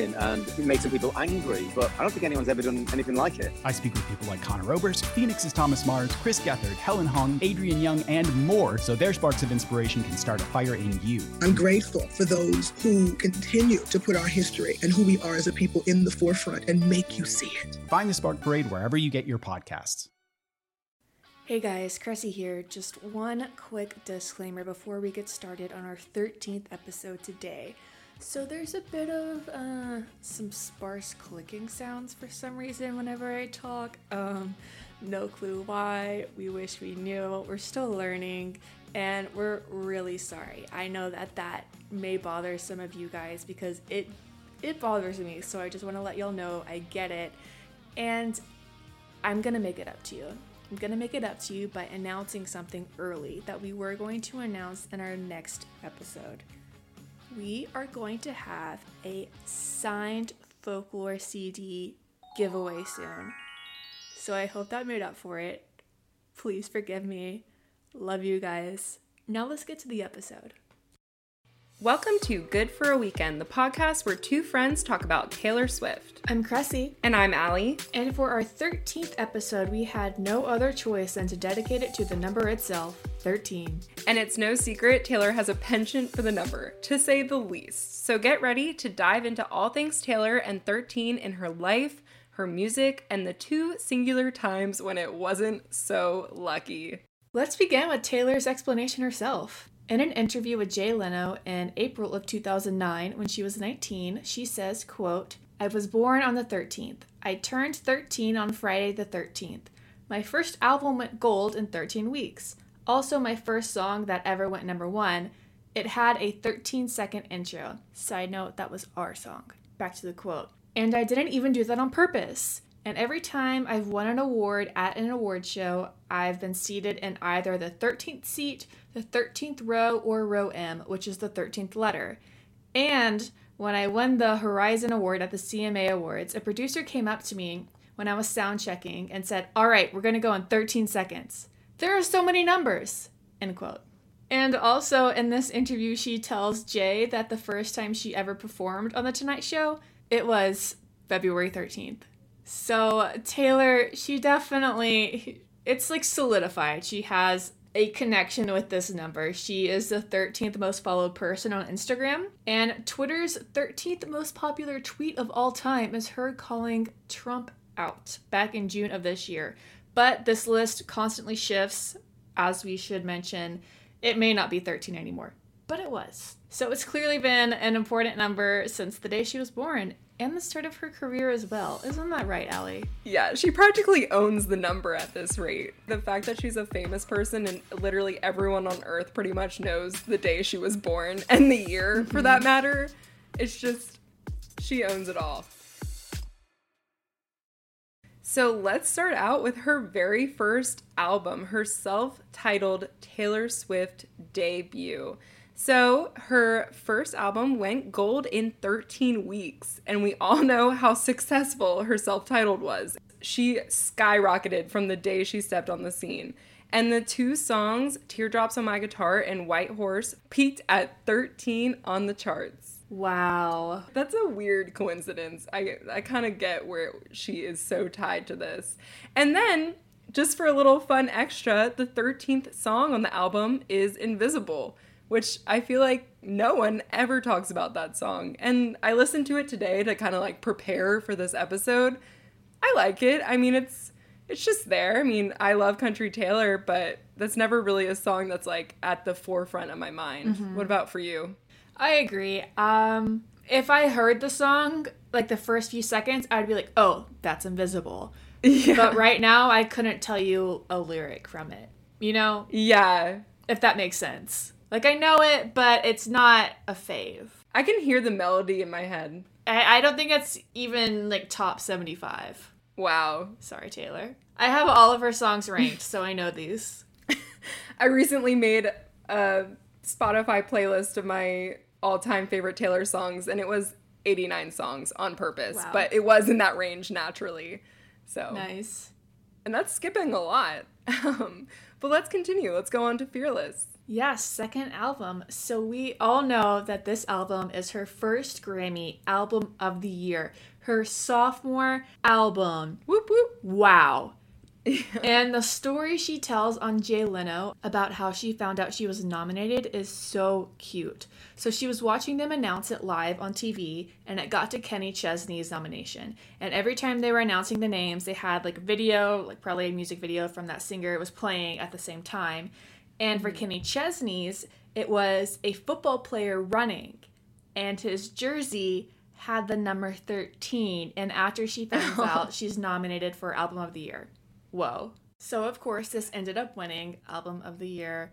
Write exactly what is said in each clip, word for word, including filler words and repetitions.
And it makes some people angry, but I don't think anyone's ever done anything like it. I speak with people like Connor Oberst, Phoenix's Thomas Mars, Chris Gethard, Helen Hung, Adrian Young, and more, so their sparks of inspiration can start a fire in you. I'm grateful for those who continue to put our history and who we are as a people in the forefront and make you see it. Find The Spark Parade wherever you get your podcasts. Hey guys, Kressie here. Just one quick disclaimer before we get started on our thirteenth episode today. So there's a bit of uh, some sparse clicking sounds for some reason whenever I talk. Um, no clue why. We wish we knew. We're still learning, and we're really sorry. I know that that may bother some of you guys because it it bothers me. So I just want to let y'all know I get it, and I'm gonna make it up to you. I'm gonna make it up to you by announcing something early that we were going to announce in our next episode. We are going to have a signed folklore C D giveaway soon. So I hope that made up for it. Please forgive me. Love you guys. Now let's get to the episode. Welcome to Good for a Weekend, the podcast where two friends talk about Taylor Swift. I'm Kressie. And I'm Allie. And for our thirteenth episode, we had no other choice than to dedicate it to the number itself, thirteen. And it's no secret, Taylor has a penchant for the number, to say the least. So get ready to dive into all things Taylor and thirteen in her life, her music, and the two singular times when it wasn't so lucky. Let's begin with Taylor's explanation herself. In an interview with Jay Leno in April of two thousand nine, when she was nineteen, she says, quote, "I was born on the thirteenth. I turned thirteen on Friday the thirteenth. My first album went gold in thirteen weeks. Also my first song that ever went number one. It had a thirteen second intro. Side note, that was our song." Back to the quote. "And I didn't even do that on purpose. And every time I've won an award at an award show, I've been seated in either the thirteenth seat, the thirteenth row, or row M, which is the thirteenth letter. And when I won the Horizon Award at the C M A Awards, a producer came up to me when I was sound checking and said, 'All right, we're going to go in thirteen seconds. There are so many numbers,'" end quote. And also in this interview, she tells Jay that the first time she ever performed on The Tonight Show, it was February thirteenth. So Taylor, she definitely, it's like solidified. She has a connection with this number. She is the thirteenth most followed person on Instagram. And Twitter's thirteenth most popular tweet of all time is her calling Trump out back in June of this year. But this list constantly shifts, as we should mention. It may not be thirteen anymore, but it was. So it's clearly been an important number since the day she was born. And the start of her career as well. Isn't that right, Allie? Yeah, she practically owns the number at this rate. The fact that she's a famous person and literally everyone on earth pretty much knows the day she was born and the year, for that matter. It's just, she owns it all. So let's start out with her very first album, her self-titled Taylor Swift debut. So her first album went gold in thirteen weeks, and we all know how successful her self-titled was. She skyrocketed from the day she stepped on the scene. And the two songs, Teardrops on My Guitar and White Horse, peaked at thirteen on the charts. Wow. That's a weird coincidence. I, I kind of get where she is so tied to this. And then, just for a little fun extra, the thirteenth song on the album is Invisible, which I feel like no one ever talks about that song. And I listened to it today to kind of like prepare for this episode. I like it. I mean, it's it's just there. I mean, I love Country Taylor, but that's never really a song that's like at the forefront of my mind. Mm-hmm. What about for you? I agree. Um, if I heard the song, like the first few seconds, I'd be like, oh, that's Invisible. Yeah. But right now, I couldn't tell you a lyric from it, you know? Yeah. if that makes sense. Like, I know it, but it's not a fave. I can hear the melody in my head. I, I don't think it's even, like, top seventy-five. Wow. Sorry, Taylor. I have all of her songs ranked, so I know these. I recently made a Spotify playlist of my all-time favorite Taylor songs, and it was eighty-nine songs on purpose. Wow. But it was in that range, naturally. So nice. And that's skipping a lot. Um, but let's continue. Let's go on to Fearless. Yes, second album. So we all know that this album is her first Grammy album of the year. Her sophomore album. Whoop, whoop. Wow. Yeah. And the story she tells on Jay Leno about how she found out she was nominated is so cute. So she was watching them announce it live on T V, and it got to Kenny Chesney's nomination. And every time they were announcing the names, they had like a video, like probably a music video from that singer was playing at the same time. And for Kenny Chesney's, it was a football player running, and his jersey had the number thirteen. And after she finds out, she's nominated for Album of the Year. Whoa. So, of course, this ended up winning Album of the Year.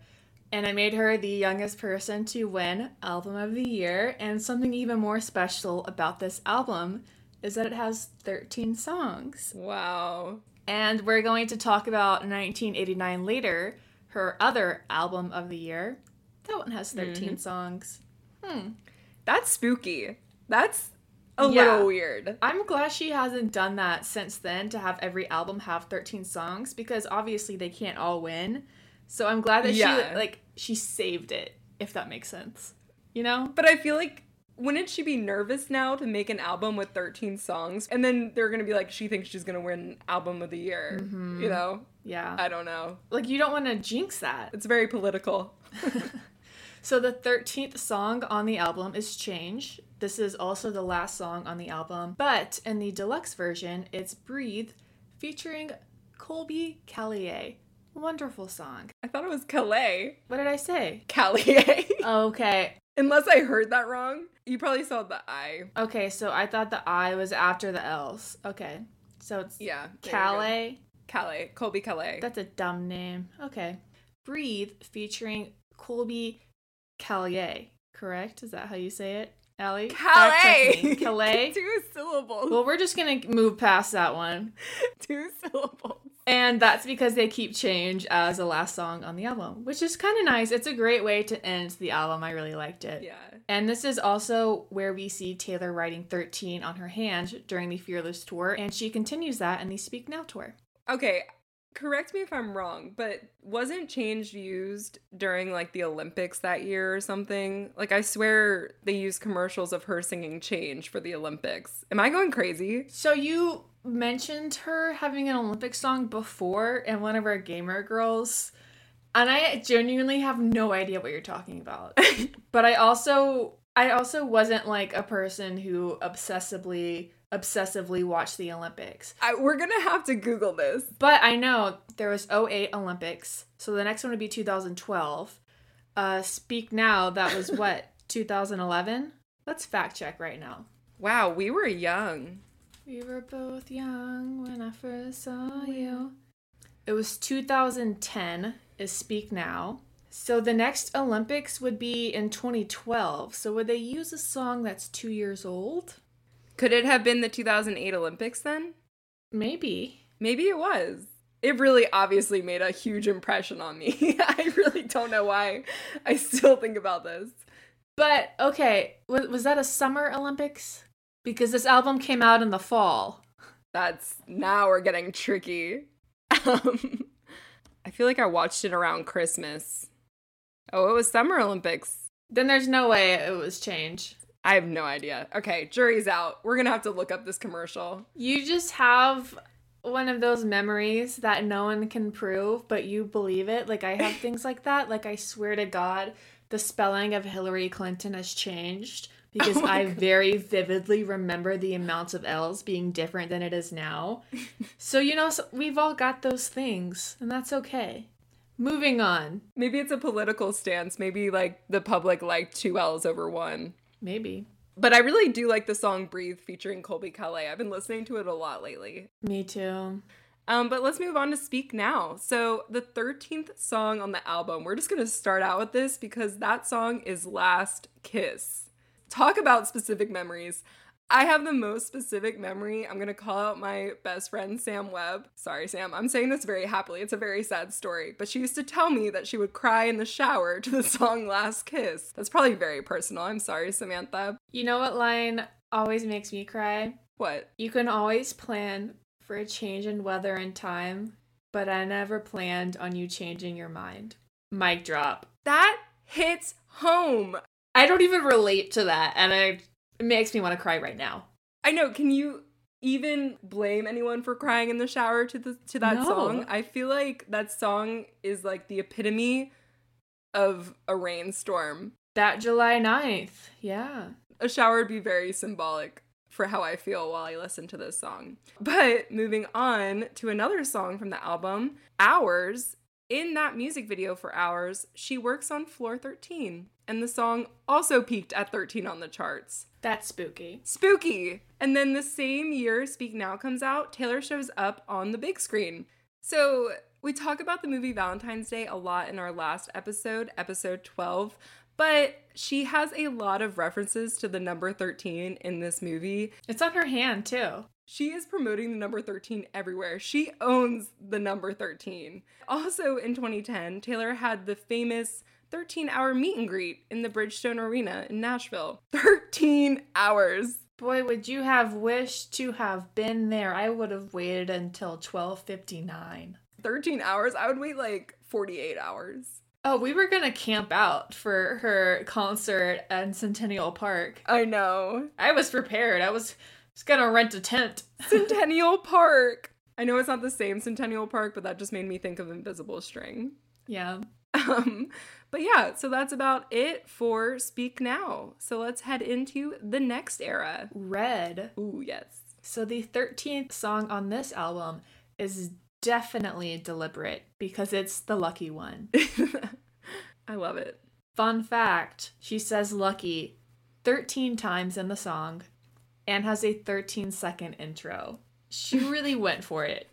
And it made her the youngest person to win Album of the Year. And something even more special about this album is that it has thirteen songs. Wow. And we're going to talk about nineteen eighty-nine later. Her other album of the year. That one has thirteen mm-hmm. songs. Hmm. That's spooky. That's a yeah. little weird. I'm glad she hasn't done that since then, to have every album have thirteen songs, because obviously they can't all win. So I'm glad that yeah. she like she saved it, if that makes sense. You know? But I feel like, wouldn't she be nervous now to make an album with thirteen songs? And then they're going to be like, she thinks she's going to win Album of the Year, mm-hmm. you know? Yeah. I don't know. Like, you don't want to jinx that. It's very political. So the thirteenth song on the album is Change. This is also the last song on the album. But in the deluxe version, it's Breathe featuring Colbie Caillat. Wonderful song. I thought it was Calais. What did I say? Caillat. Okay. Unless I heard that wrong. You probably saw the I. Okay, so I thought the I was after the L's. Okay. So it's yeah, Calais. Calais. Colbie Caillat. That's a dumb name. Okay. Breathe featuring Colbie Caillat. Correct? Is that how you say it, Allie? Calais. Calais. Two syllables. Well, we're just going to move past that one. Two syllables. And that's because they keep Change as the last song on the album, which is kind of nice. It's a great way to end the album. I really liked it. Yeah. And this is also where we see Taylor writing thirteen on her hand during the Fearless Tour, and she continues that in the Speak Now Tour. Okay, correct me if I'm wrong, but wasn't Change used during, like, the Olympics that year or something? Like, I swear they used commercials of her singing Change for the Olympics. Am I going crazy? So you mentioned her having an Olympic song before in one of our Gamer Girls, and I genuinely have no idea what you're talking about. But I also I also wasn't like a person who obsessively obsessively watched the Olympics. I, we're gonna have to Google this. But I know there was oh eight Olympics, so the next one would be two thousand twelve. Uh, Speak Now, that was what, two thousand eleven? Let's fact check right now. Wow, we were young. We were both young when I first saw you. It was two thousand ten is Speak Now. So the next Olympics would be in twenty twelve. So would they use a song that's two years old? Could it have been the two thousand eight Olympics then? Maybe. Maybe it was. It really obviously made a huge impression on me. I really don't know why I still think about this. But, okay, was, was that a summer Olympics? Because this album came out in the fall. That's, now we're getting tricky. Um, I feel like I watched it around Christmas. Oh, it was Summer Olympics. Then there's no way it was Change. I have no idea. Okay, jury's out. We're going to have to look up this commercial. You just have one of those memories that no one can prove, but you believe it. Like, I have things like that. Like, I swear to God, the spelling of Hillary Clinton has changed. Because oh I God. very vividly remember the amounts of L's being different than it is now. So, you know, so we've all got those things, and that's okay. Moving on. Maybe it's a political stance. Maybe, like, the public liked two L's over one. Maybe. But I really do like the song Breathe featuring Colbie Caillat. I've been listening to it a lot lately. Me too. Um, but let's move on to Speak Now. So the thirteenth song on the album, we're just going to start out with this because that song is Last Kiss. Talk about specific memories. I have the most specific memory. I'm going to call out my best friend, Sam Webb. Sorry, Sam. I'm saying this very happily. It's a very sad story. But she used to tell me that she would cry in the shower to the song Last Kiss. That's probably very personal. I'm sorry, Samantha. You know what line always makes me cry? What? You can always plan for a change in weather and time, but I never planned on you changing your mind. Mic drop. That hits home. I don't even relate to that. And I... It makes me want to cry right now. I know. Can you even blame anyone for crying in the shower to the to that no. song? I feel like that song is like the epitome of a rainstorm. That July ninth. Yeah. A shower would be very symbolic for how I feel while I listen to this song. But moving on to another song from the album, Hours. In that music video for Hours, she works on floor thirteen, and the song also peaked at thirteen on the charts. That's spooky. Spooky! And then the same year Speak Now comes out, Taylor shows up on the big screen. So we talk about the movie Valentine's Day a lot in our last episode, episode twelve, but she has a lot of references to the number thirteen in this movie. It's on her hand, too. She is promoting the number thirteen everywhere. She owns the number thirteen. Also in twenty ten, Taylor had the famous thirteen-hour meet and greet in the Bridgestone Arena in Nashville. thirteen hours. Boy, would you have wished to have been there. I would have waited until twelve fifty-nine. thirteen hours? I would wait like forty-eight hours. Oh, we were going to camp out for her concert at Centennial Park. I know. I was prepared. I was... Just gonna rent a tent. Centennial Park. I know it's not the same Centennial Park, but that just made me think of Invisible String. Yeah. Um, but yeah, so that's about it for Speak Now. So let's head into the next era. Red. Ooh, yes. So the thirteenth song on this album is definitely deliberate because it's The Lucky One. I love it. Fun fact, she says lucky thirteen times in the song. And has a thirteen-second intro. She really went for it.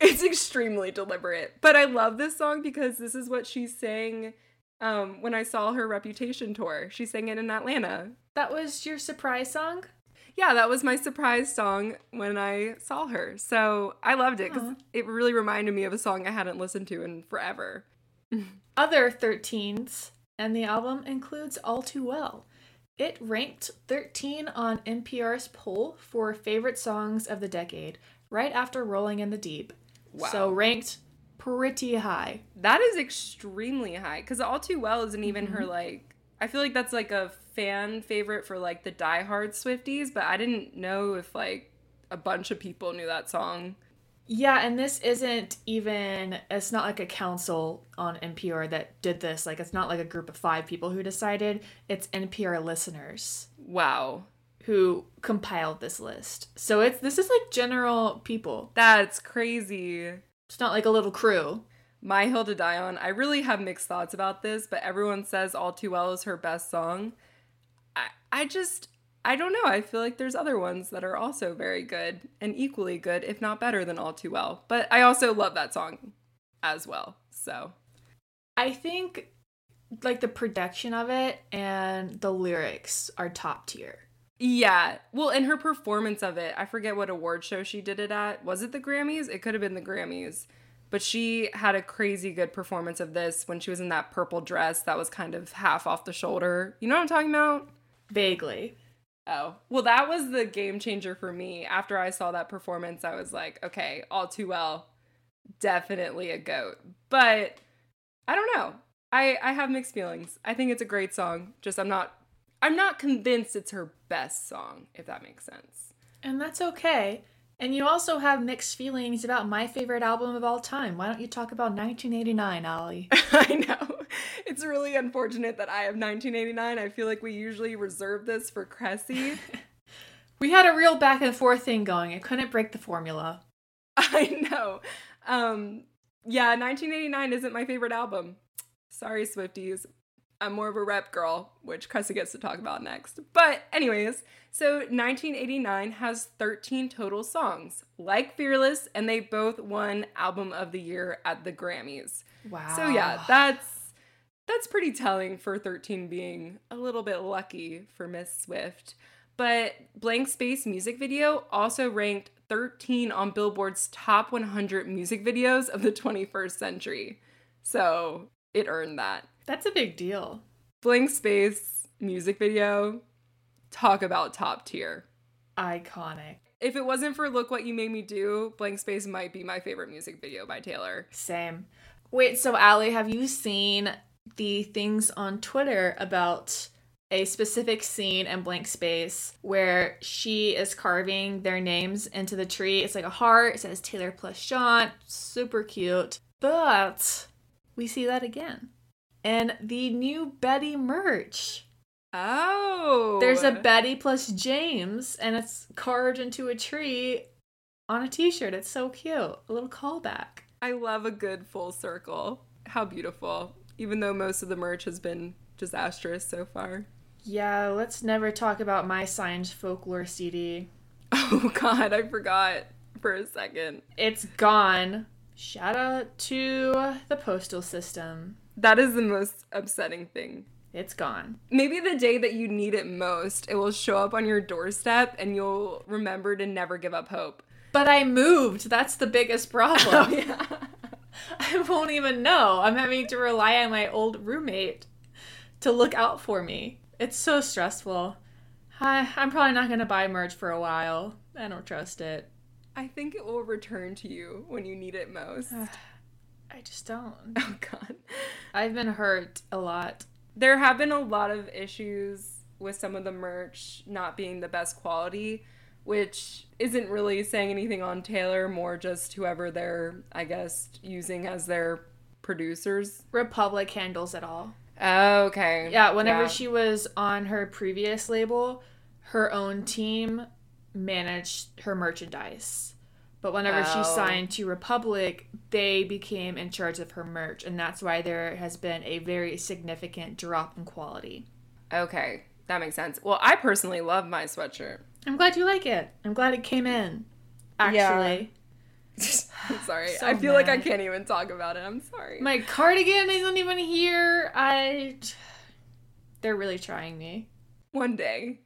It's extremely deliberate. But I love this song because this is what she sang um, when I saw her Reputation Tour. She sang it in Atlanta. That was your surprise song? Yeah, that was my surprise song when I saw her. So I loved it because it really reminded me of a song I hadn't listened to in forever. Other thirteens, and the album includes All Too Well. It ranked thirteen on N P R's poll for favorite songs of the decade, right after Rolling in the Deep. Wow. So ranked pretty high. That is extremely high, because All Too Well isn't even mm-hmm. her, like... I feel like that's, like, a fan favorite for, like, the diehard Swifties, but I didn't know if, like, a bunch of people knew that song. Yeah, and this isn't even... It's not like a council on N P R that did this. Like, it's not like a group of five people who decided. It's N P R listeners. Wow. Who compiled this list. So it's this is like general people. That's crazy. It's not like a little crew. My Hill to Die On. I really have mixed thoughts about this, but everyone says All Too Well is her best song. I, I just... I don't know. I feel like there's other ones that are also very good and equally good, if not better than All Too Well. But I also love that song as well. So I think like the production of it and the lyrics are top tier. Yeah. Well, and her performance of it, I forget what award show she did it at. Was it the Grammys? It could have been the Grammys. But she had a crazy good performance of this when she was in that purple dress that was kind of half off the shoulder. You know what I'm talking about? Vaguely. Oh, well, that was the game changer for me. After I saw that performance, I was like, okay, All Too Well, definitely a GOAT. But I don't know. I, I have mixed feelings. I think it's a great song. Just I'm not I'm not convinced it's her best song, if that makes sense. And that's okay. And you also have mixed feelings about my favorite album of all time. Why don't you talk about nineteen eighty-nine, Allie? I know. It's really unfortunate that I have nineteen eighty-nine. I feel like we usually reserve this for Kressie. We had a real back and forth thing going. I couldn't break the formula. I know. Um, yeah, nineteen eighty-nine isn't my favorite album. Sorry, Swifties. I'm more of a rep girl, which Kressie gets to talk about next. But anyways, so nineteen eighty-nine has thirteen total songs, like Fearless, and they both won Album of the Year at the Grammys. Wow. So yeah, that's that's pretty telling for thirteen being a little bit lucky for Miss Swift. But Blank Space music video also ranked thirteen on Billboard's top one hundred music videos of the twenty-first century. So it earned that. That's a big deal. Blank Space music video, talk about top tier. Iconic. If it wasn't for Look What You Made Me Do, Blank Space might be my favorite music video by Taylor. Same. Wait, so Allie, have you seen the things on Twitter about a specific scene in Blank Space where she is carving their names into the tree? It's like a heart. It says Taylor plus Sean. Super cute. But we see that again. And the new Betty merch. Oh. There's a Betty plus James, and it's carved into a tree on a t-shirt. It's so cute. A little callback. I love a good full circle. How beautiful. Even though most of the merch has been disastrous so far. Yeah, let's never talk about my signed folklore C D. Oh, God, I forgot for a second. It's gone. Shout out to the postal system. That is the most upsetting thing. It's gone. Maybe the day that you need it most, it will show up on your doorstep and you'll remember to never give up hope. But I moved. That's the biggest problem. Oh, yeah. I won't even know. I'm having to rely on my old roommate to look out for me. It's so stressful. I, I'm probably not going to buy merch for a while. I don't trust it. I think it will return to you when you need it most. I just don't. Oh, God. I've been hurt a lot. There have been a lot of issues with some of the merch not being the best quality, which isn't really saying anything on Taylor, more just whoever they're, I guess, using as their producers. Republic handles it all. Oh, okay. Yeah, whenever yeah. she was on her previous label, her own team managed her merchandise. But whenever oh. she signed to Republic, they became in charge of her merch. And that's why there has been a very significant drop in quality. Okay. That makes sense. Well, I personally love my sweatshirt. I'm glad you like it. I'm glad it came in, actually. Yeah. I'm sorry. So I feel mad. Like I can't even talk about it. I'm sorry. My cardigan isn't even here. I... They're really trying me. One day,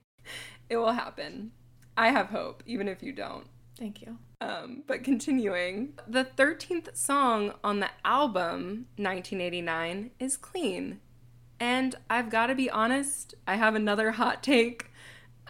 it will happen. I have hope, even if you don't. Thank you. Um, but continuing, the thirteenth song on the album, nineteen eighty-nine, is Clean. And I've got to be honest, I have another hot take.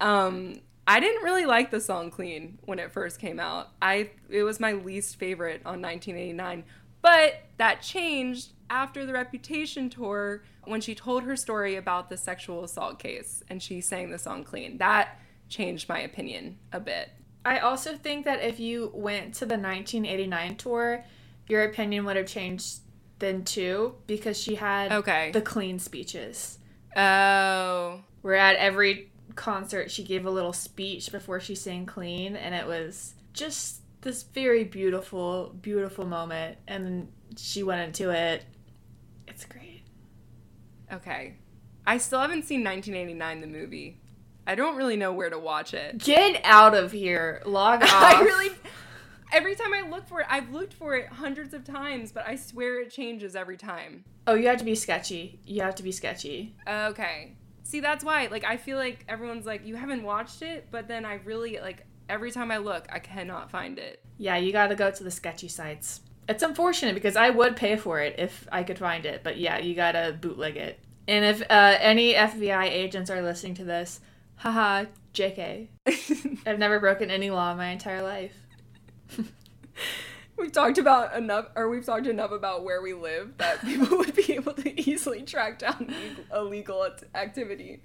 Um, I didn't really like the song Clean when it first came out. I It was my least favorite on nineteen eighty-nine. But that changed after the Reputation Tour when she told her story about the sexual assault case and she sang the song Clean. That changed my opinion a bit. I also think that if you went to the nineteen eighty-nine tour, your opinion would have changed then too, because she had okay. the Clean speeches. Oh. Where at every concert she gave a little speech before she sang Clean, and it was just this very beautiful, beautiful moment, and she went into it. It's great. Okay. I still haven't seen nineteen eighty-nine, the movie. I don't really know where to watch it. Get out of here. Log off. I really... Every time I look for it, I've looked for it hundreds of times, but I swear it changes every time. Oh, you have to be sketchy. You have to be sketchy. Okay. See, that's why, like, I feel like everyone's like, you haven't watched it, but then I really, like, every time I look, I cannot find it. Yeah, you gotta go to the sketchy sites. It's unfortunate because I would pay for it if I could find it, but yeah, you gotta bootleg it. And if uh, any F B I agents are listening to this... Haha, J K. I've never broken any law in my entire life. We've talked about enough, or we've talked enough about where we live that people would be able to easily track down illegal activity.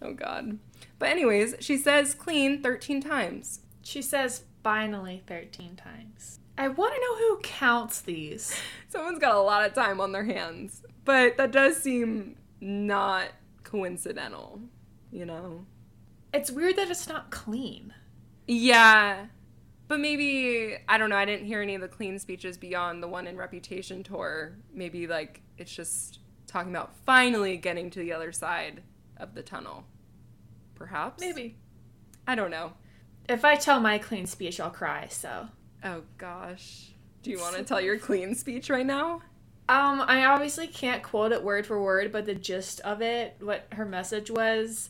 Oh, God. But anyways, she says Clean thirteen times. She says finally thirteen times. I want to know who counts these. Someone's got a lot of time on their hands. But that does seem not coincidental. You know, it's weird that it's not Clean. Yeah, but maybe, I don't know, I didn't hear any of the Clean speeches beyond the one in Reputation Tour. Maybe, like, it's just talking about finally getting to the other side of the tunnel. Perhaps? Maybe. I don't know. If I tell my Clean speech, I'll cry, so. Oh, gosh. Do you want to tell your Clean speech right now? Um, I obviously can't quote it word for word, but the gist of it, what her message was,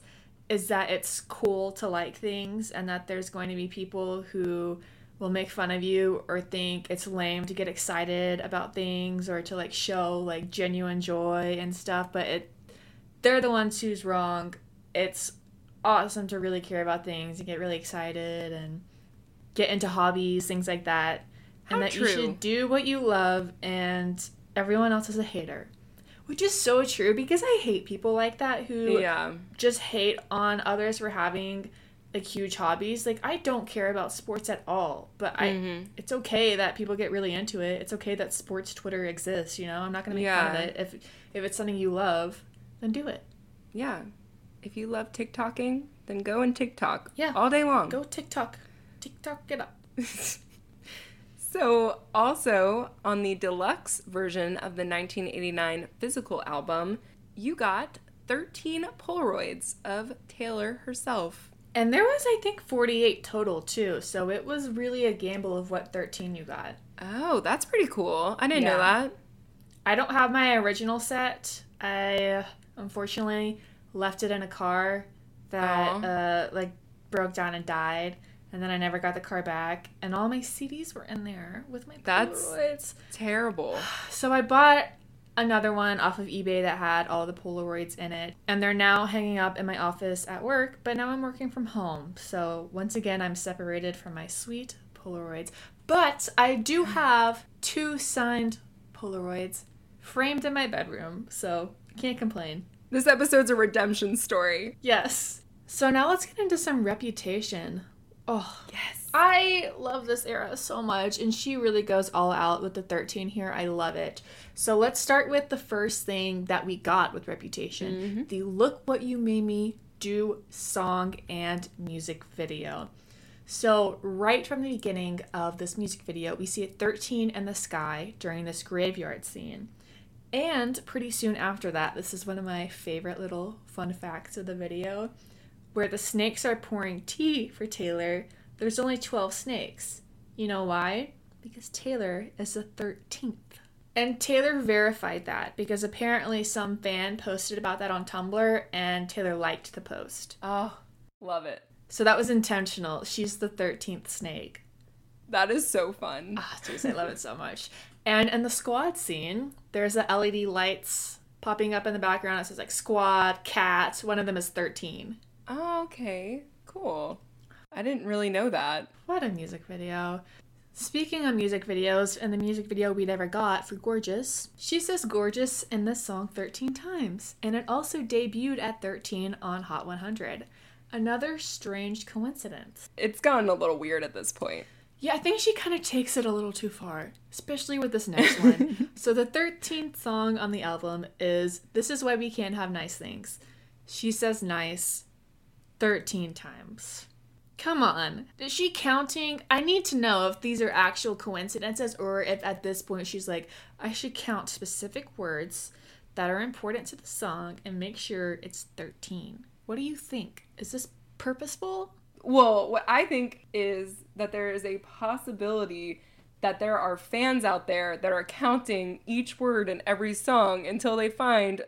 is that it's cool to like things and that there's going to be people who will make fun of you or think it's lame to get excited about things or to, like, show, like, genuine joy and stuff, but it they're the ones who's wrong. It's awesome to really care about things and get really excited and get into hobbies, things like that. And How that true. You should do what you love and everyone else is a hater. Which is so true because I hate people like that who yeah. just hate on others for having, like, huge hobbies. Like, I don't care about sports at all, but I mm-hmm. it's okay that people get really into it. It's okay that sports Twitter exists, you know? I'm not going to make yeah. fun of it. If if it's something you love, then do it. Yeah. If you love TikToking, then go and TikTok yeah. all day long. Go TikTok. TikTok it up. So, also, on the deluxe version of the nineteen eighty-nine physical album, you got thirteen Polaroids of Taylor herself. And there was, I think, forty-eight total, too. So it was really a gamble of what thirteen you got. Oh, that's pretty cool. I didn't yeah. know that. I don't have my original set. I, unfortunately, left it in a car that, uh, like, broke down and died. And then I never got the car back. And all my C Ds were in there with my Polaroids. That's terrible. So I bought another one off of eBay that had all the Polaroids in it. And they're now hanging up in my office at work. But now I'm working from home. So once again, I'm separated from my sweet Polaroids. But I do have two signed Polaroids framed in my bedroom. So can't complain. This episode's a redemption story. Yes. So now let's get into some Reputation. Oh, yes. I love this era so much, and she really goes all out with the thirteen here. I love it. So let's start with the first thing that we got with Reputation, mm-hmm. the Look What You Made Me Do song and music video. So right from the beginning of this music video, we see a thirteen in the sky during this graveyard scene. And pretty soon after that, this is one of my favorite little fun facts of the video, where the snakes are pouring tea for Taylor, there's only twelve snakes. You know why? Because Taylor is the thirteenth. And Taylor verified that because apparently some fan posted about that on Tumblr and Taylor liked the post. Oh, love it. So that was intentional. She's the thirteenth snake. That is so fun. Ah, oh, jeez, I love it so much. And in the squad scene, there's the L E D lights popping up in the background. It says, like, squad, cats. One of them is thirteen. Oh, okay. Cool. I didn't really know that. What a music video. Speaking of music videos, and the music video we never got for Gorgeous, she says Gorgeous in this song thirteen times, and it also debuted at thirteen on Hot one hundred. Another strange coincidence. It's gotten a little weird at this point. Yeah, I think she kind of takes it a little too far, especially with this next one. So the thirteenth song on the album is This Is Why We Can't Have Nice Things. She says nice thirteen times. Come on. Is she counting? I need to know if these are actual coincidences or if at this point she's like, I should count specific words that are important to the song and make sure it's thirteen. What do you think? Is this purposeful? Well, what I think is that there is a possibility that there are fans out there that are counting each word in every song until they find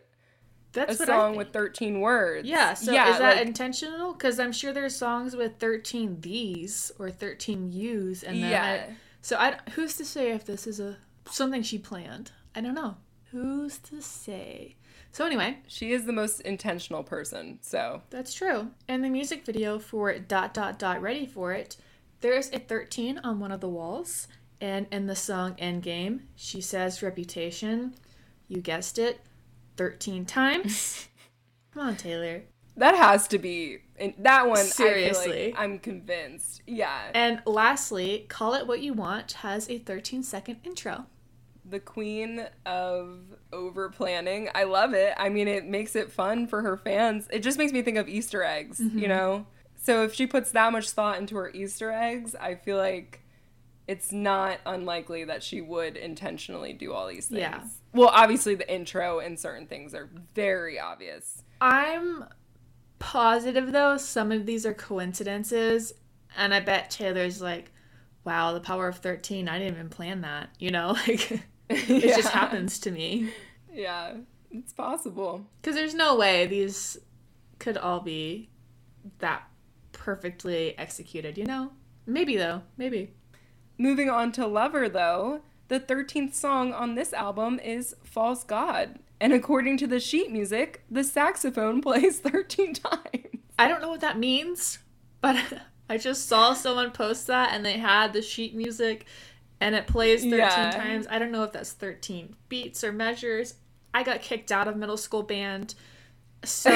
That's a song with thirteen words. Yeah, so yeah, is that like intentional? Because I'm sure there's songs with thirteen these or thirteen yous. And then yeah. I, so I, who's to say if this is a something she planned? I don't know. Who's to say? So anyway. She is the most intentional person, so. That's true. And the music video for dot dot dot Ready For It, there's a thirteen on one of the walls. And in the song Endgame, she says Reputation. You guessed it. thirteen times. Come on, Taylor. That has to be that one. Seriously, I feel like I'm convinced. Yeah. And lastly, Call It What You Want has a thirteen second intro. The queen of over planning. I love it. I mean, it makes it fun for her fans. It just makes me think of Easter eggs, mm-hmm. you know? So if she puts that much thought into her Easter eggs, I feel like it's not unlikely that she would intentionally do all these things. Yeah. Well, obviously the intro and certain things are very obvious. I'm positive, though, some of these are coincidences, and I bet Taylor's like, wow, the power of thirteen, I didn't even plan that, you know? Like, it yeah. just happens to me. Yeah, it's possible. Because there's no way these could all be that perfectly executed, you know? Maybe, though. Maybe. Moving on to Lover, though, the thirteenth song on this album is False God. And according to the sheet music, the saxophone plays thirteen times. I don't know what that means, but I just saw someone post that and they had the sheet music and it plays thirteen yeah. times. I don't know if that's thirteen beats or measures. I got kicked out of middle school band, so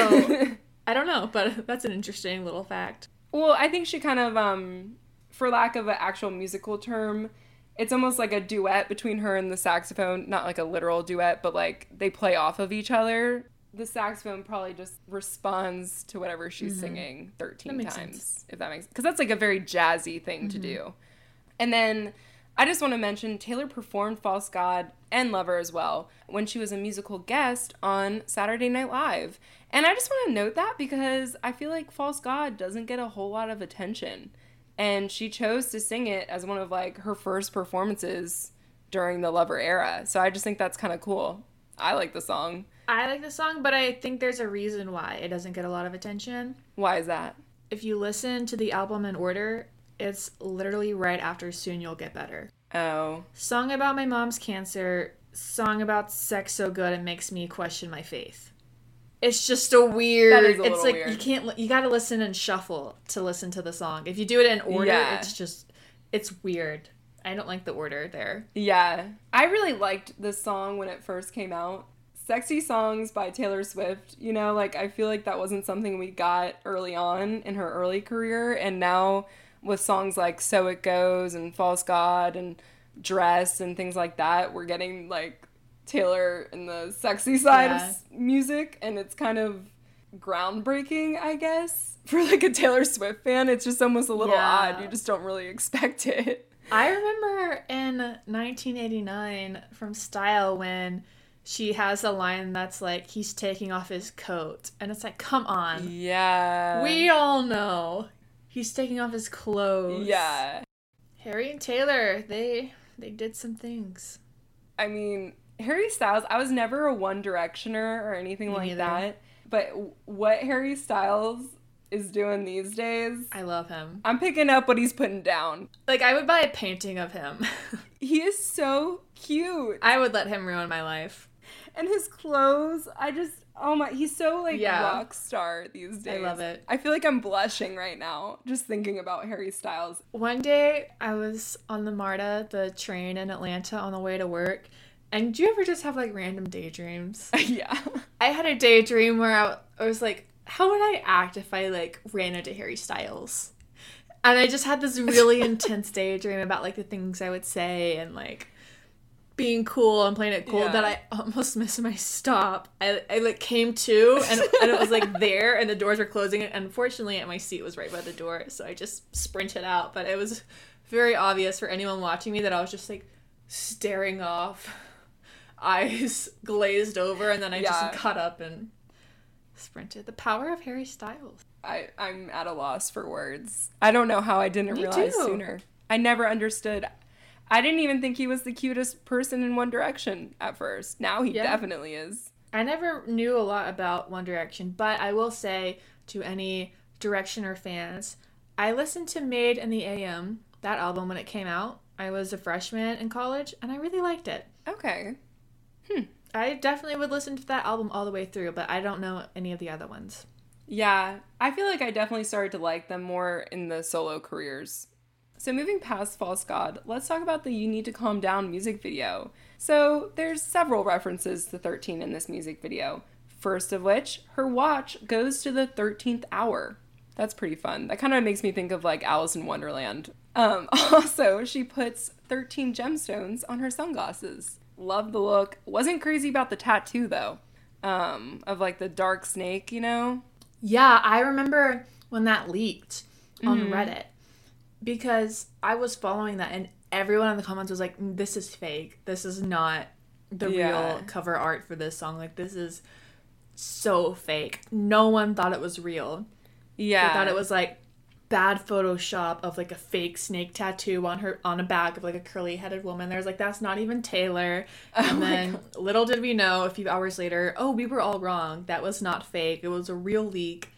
I don't know, but that's an interesting little fact. Well, I think she kind of... um. for lack of an actual musical term, it's almost like a duet between her and the saxophone. Not like a literal duet, but like they play off of each other. The saxophone probably just responds to whatever she's mm-hmm. singing thirteen times, sense. If that makes sense. Because that's like a very jazzy thing mm-hmm. to do. And then I just want to mention Taylor performed False God and Lover as well when she was a musical guest on Saturday Night Live. And I just want to note that because I feel like False God doesn't get a whole lot of attention. And she chose to sing it as one of, like, her first performances during the Lover era. So I just think that's kind of cool. I like the song. I like the song, but I think there's a reason why it doesn't get a lot of attention. Why is that? If you listen to the album in order, it's literally right after Soon You'll Get Better. Oh. Song about my mom's cancer, song about sex so good it makes me question my faith. It's just a weird. That is a it's like weird. You can't. You gotta listen and shuffle to listen to the song. If you do it in order, yeah. it's just, it's weird. I don't like the order there. Yeah, I really liked this song when it first came out. Sexy songs by Taylor Swift. You know, like I feel like that wasn't something we got early on in her early career, and now with songs like "So It Goes" and "False God" and "Dress" and things like that, we're getting like. Taylor and the sexy side yeah. of music, and it's kind of groundbreaking, I guess, for like a Taylor Swift fan. It's just almost a little yeah. odd. You just don't really expect it. I remember in nineteen eighty-nine from Style when she has a line that's like, he's taking off his coat, and it's like, come on. Yeah. We all know. He's taking off his clothes. Yeah. Harry and Taylor, they they did some things. I mean... Harry Styles, I was never a One Directioner or anything Me like neither. That, but what Harry Styles is doing these days... I love him. I'm picking up what he's putting down. Like, I would buy a painting of him. He is so cute. I would let him ruin my life. And his clothes, I just... Oh my... He's so, like, yeah. rock star these days. I love it. I feel like I'm blushing right now just thinking about Harry Styles. One day, I was on the MARTA, the train in Atlanta, on the way to work... And do you ever just have, like, random daydreams? Yeah. I had a daydream where I, I was like, how would I act if I, like, ran into Harry Styles? And I just had this really intense daydream about, like, the things I would say and, like, being cool and playing it cool yeah. that I almost missed my stop. I, I like, came to, and, and it was, like, there, and the doors were closing. And unfortunately, my seat was right by the door, so I just sprinted out. But it was very obvious for anyone watching me that I was just, like, staring off. Eyes glazed over, and then I yeah. just cut up and sprinted. The power of Harry Styles. I, I'm at a loss for words. I don't know how I didn't you realize do. Sooner. I never understood. I didn't even think he was the cutest person in One Direction at first. Now he yeah. definitely is. I never knew a lot about One Direction, but I will say to any Directioner fans, I listened to Made in the A M, that album, when it came out. I was a freshman in college, and I really liked it. Okay. Hmm. I definitely would listen to that album all the way through, but I don't know any of the other ones. Yeah, I feel like I definitely started to like them more in the solo careers. So moving past False God, let's talk about the You Need to Calm Down music video. So there's several references to thirteen in this music video. First of which, her watch goes to the thirteenth hour. That's pretty fun. That kind of makes me think of like Alice in Wonderland. Um, also, she puts thirteen gemstones on her sunglasses. Love the look. Wasn't crazy about the tattoo, though, um, of, like, the dark snake, you know? Yeah, I remember when that leaked on mm-hmm. Reddit because I was following that, and everyone in the comments was like, this is fake. This is not the yeah. real cover art for this song. Like, this is so fake. No one thought it was real. Yeah. They thought it was, like, bad Photoshop of, like, a fake snake tattoo on her on a back of, like, a curly-headed woman. There was, like, that's not even Taylor. And oh then little did we know a few hours later, oh, we were all wrong. That was not fake. It was a real leak.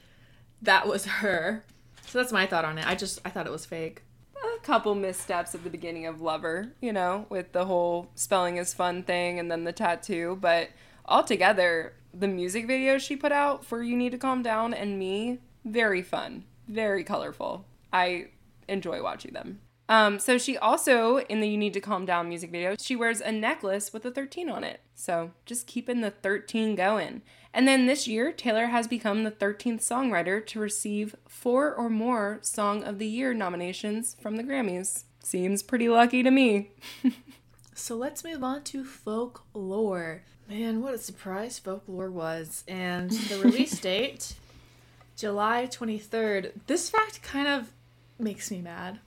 That was her. So that's my thought on it. I just, I thought it was fake. A couple missteps at the beginning of Lover, you know, with the whole spelling is fun thing and then the tattoo. But altogether, the music video she put out for You Need to Calm Down and Me, very fun. Very colorful. I enjoy watching them. Um, so she also, in the You Need to Calm Down music video, she wears a necklace with a thirteen on it. So just keeping the thirteen going. And then this year, Taylor has become the thirteenth songwriter to receive four or more Song of the Year nominations from the Grammys. Seems pretty lucky to me. So let's move on to Folklore. Man, what a surprise Folklore was. And the release date... July twenty-third. This fact kind of makes me mad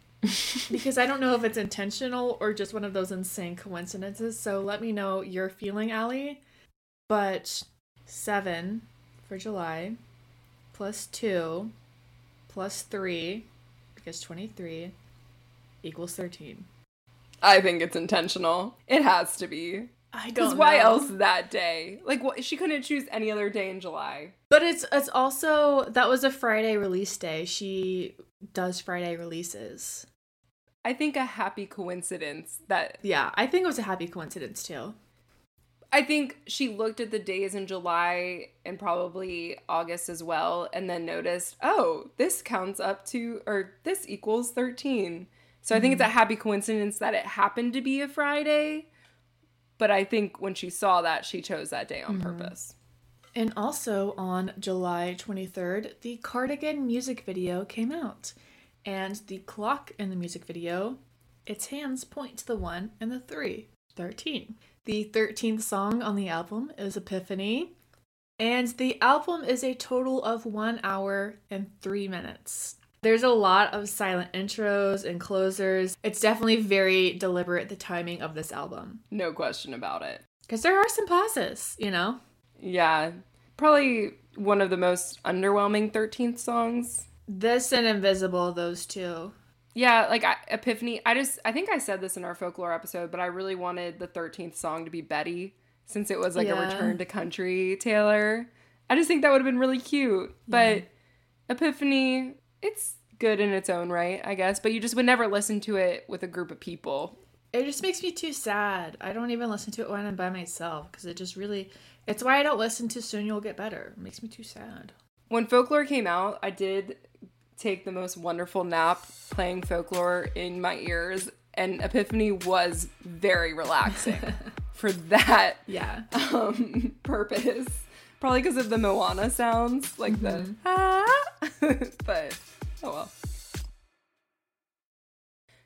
because I don't know if it's intentional or just one of those insane coincidences. So let me know your feeling, Allie. But seven for July plus two plus three because twenty-three equals thirteen. I think it's intentional. It has to be. I don't know. 'Cause why else that day? Like, what, she couldn't choose any other day in July. But it's it's also, that was a Friday release day. She does Friday releases. I think a happy coincidence that... Yeah, I think it was a happy coincidence, too. I think she looked at the days in July and probably August as well, and then noticed, oh, this counts up to, or this equals thirteen. So mm-hmm. I think it's a happy coincidence that it happened to be a Friday. But I think when she saw that, she chose that day on purpose. And also on July twenty-third, the Cardigan music video came out. And the clock in the music video, its hands point to the one and the three, thirteen. The thirteenth song on the album is Epiphany. And the album is a total of one hour and three minutes. There's a lot of silent intros and closers. It's definitely very deliberate, the timing of this album. No question about it. Because there are some pauses, you know? Yeah. Probably one of the most underwhelming thirteenth songs. This and Invisible, those two. Yeah, like I, Epiphany. I just, I think I said this in our Folklore episode, but I really wanted the thirteenth song to be Betty, since it was like yeah. a return to country, Taylor. I just think that would have been really cute. But yeah. Epiphany... It's good in its own right, I guess, but you just would never listen to it with a group of people. It just makes me too sad. I don't even listen to it when I'm by myself because it just really, it's why I don't listen to Soon You'll Get Better. It makes me too sad. When Folklore came out, I did take the most wonderful nap playing Folklore in my ears, and Epiphany was very relaxing for that yeah. um, purpose. Probably because of the Moana sounds, like mm-hmm. the ah, but oh well.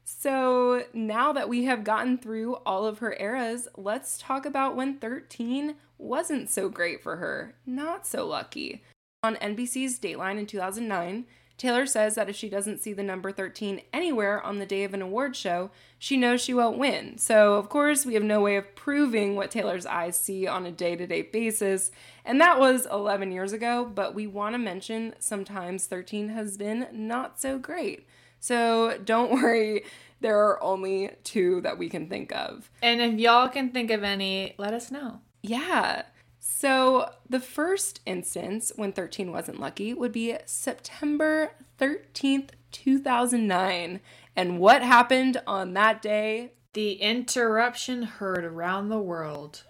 So now that we have gotten through all of her eras, let's talk about when thirteen wasn't so great for her, not so lucky. On N B C's Dateline in two thousand nine, Taylor says that if she doesn't see the number thirteen anywhere on the day of an award show, she knows she won't win. So, of course, we have no way of proving what Taylor's eyes see on a day-to-day basis. And that was eleven years ago, but we want to mention sometimes thirteen has been not so great. So don't worry, there are only two that we can think of. And if y'all can think of any, let us know. Yeah. So the first instance when thirteen wasn't lucky would be September thirteenth, two thousand nine. And what happened on that day? The interruption heard around the world.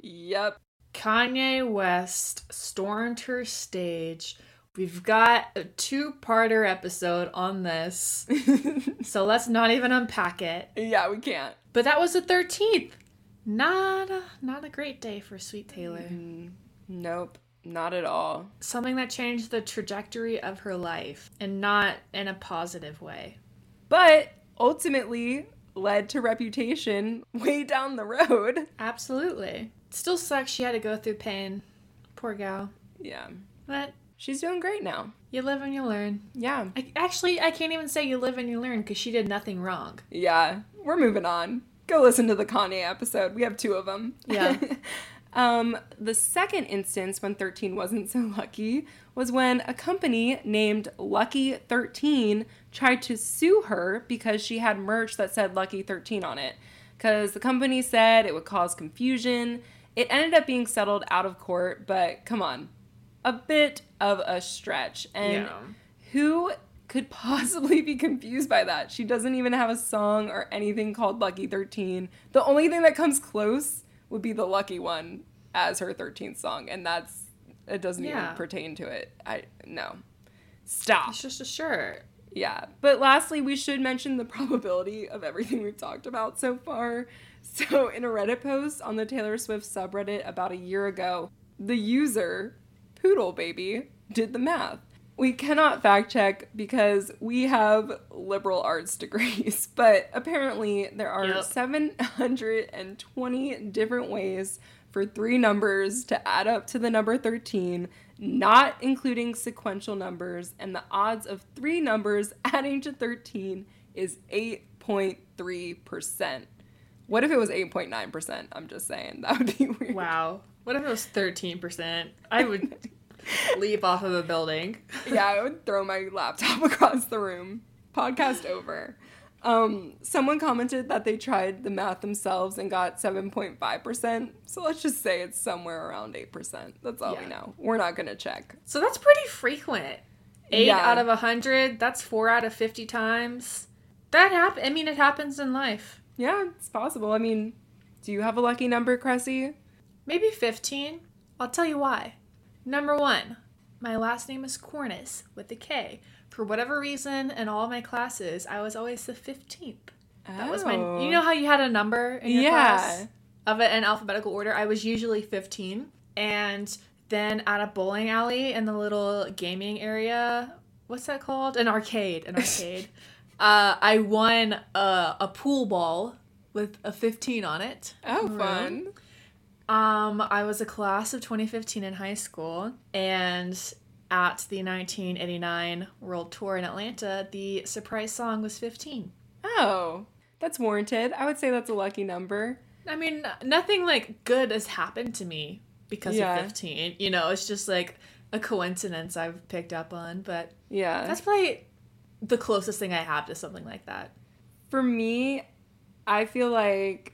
Yep. Kanye West stormed her stage. We've got a two-parter episode on this. So let's not even unpack it. Yeah, we can't. But that was the thirteenth. Not a, not a great day for sweet Taylor. Mm, nope, not at all. Something that changed the trajectory of her life, and not in a positive way. But ultimately led to Reputation way down the road. Absolutely. Still sucks she had to go through pain. Poor gal. Yeah. But she's doing great now. You live and you learn. Yeah. I, actually, I can't even say you live and you learn because she did nothing wrong. Yeah. we're moving on. Go listen to the Kanye episode. We have two of them. Yeah. Um, the second instance when thirteen wasn't so lucky was when a company named Lucky thirteen tried to sue her because she had merch that said Lucky thirteen on it, because the company said it would cause confusion. It ended up being settled out of court, but come on, a bit of a stretch. And yeah. Who could possibly be confused by that? She doesn't even have a song or anything called Lucky thirteen. The only thing that comes close would be The Lucky One as her thirteenth song, and that's it doesn't yeah. even pertain to it. I no. Stop. It's just a shirt. Yeah. But lastly, we should mention the probability of everything we've talked about so far. So in a Reddit post on the Taylor Swift subreddit about a year ago, the user Poodle Baby did the math. We cannot fact check because we have liberal arts degrees, but apparently there are yep. seven hundred twenty different ways for three numbers to add up to the number thirteen, not including sequential numbers, and the odds of three numbers adding to thirteen is eight point three percent. What if it was eight point nine percent? I'm just saying. That would be weird. Wow. What if it was thirteen percent? I would... leap off of a building. Yeah, I would throw my laptop across the room. Podcast over. Um, someone commented that they tried the math themselves and got seven point five percent. So let's just say it's somewhere around eight percent. That's all yeah. we know. We're not going to check. So that's pretty frequent. Eight yeah. out of one hundred. That's four out of fifty times. That happens. I mean, it happens in life. Yeah, it's possible. I mean, do you have a lucky number, Kressie? Maybe fifteen. I'll tell you why. Number one, my last name is Cornice with a K. For whatever reason, in all my classes, I was always the fifteenth. Oh. That was my. You know how you had a number in your yeah. class of it in alphabetical order? I was usually fifteen. And then at a bowling alley in the little gaming area, what's that called? An arcade. An arcade. uh, I won a, a pool ball with a fifteen on it. Oh, right. Fun. Um, I was a class of twenty fifteen in high school, and at the nineteen eighty-nine World Tour in Atlanta, the surprise song was fifteen. Oh, that's warranted. I would say that's a lucky number. I mean, nothing, like, good has happened to me because yeah. of fifteen. You know, it's just, like, a coincidence I've picked up on, but yeah, that's probably the closest thing I have to something like that. For me, I feel like...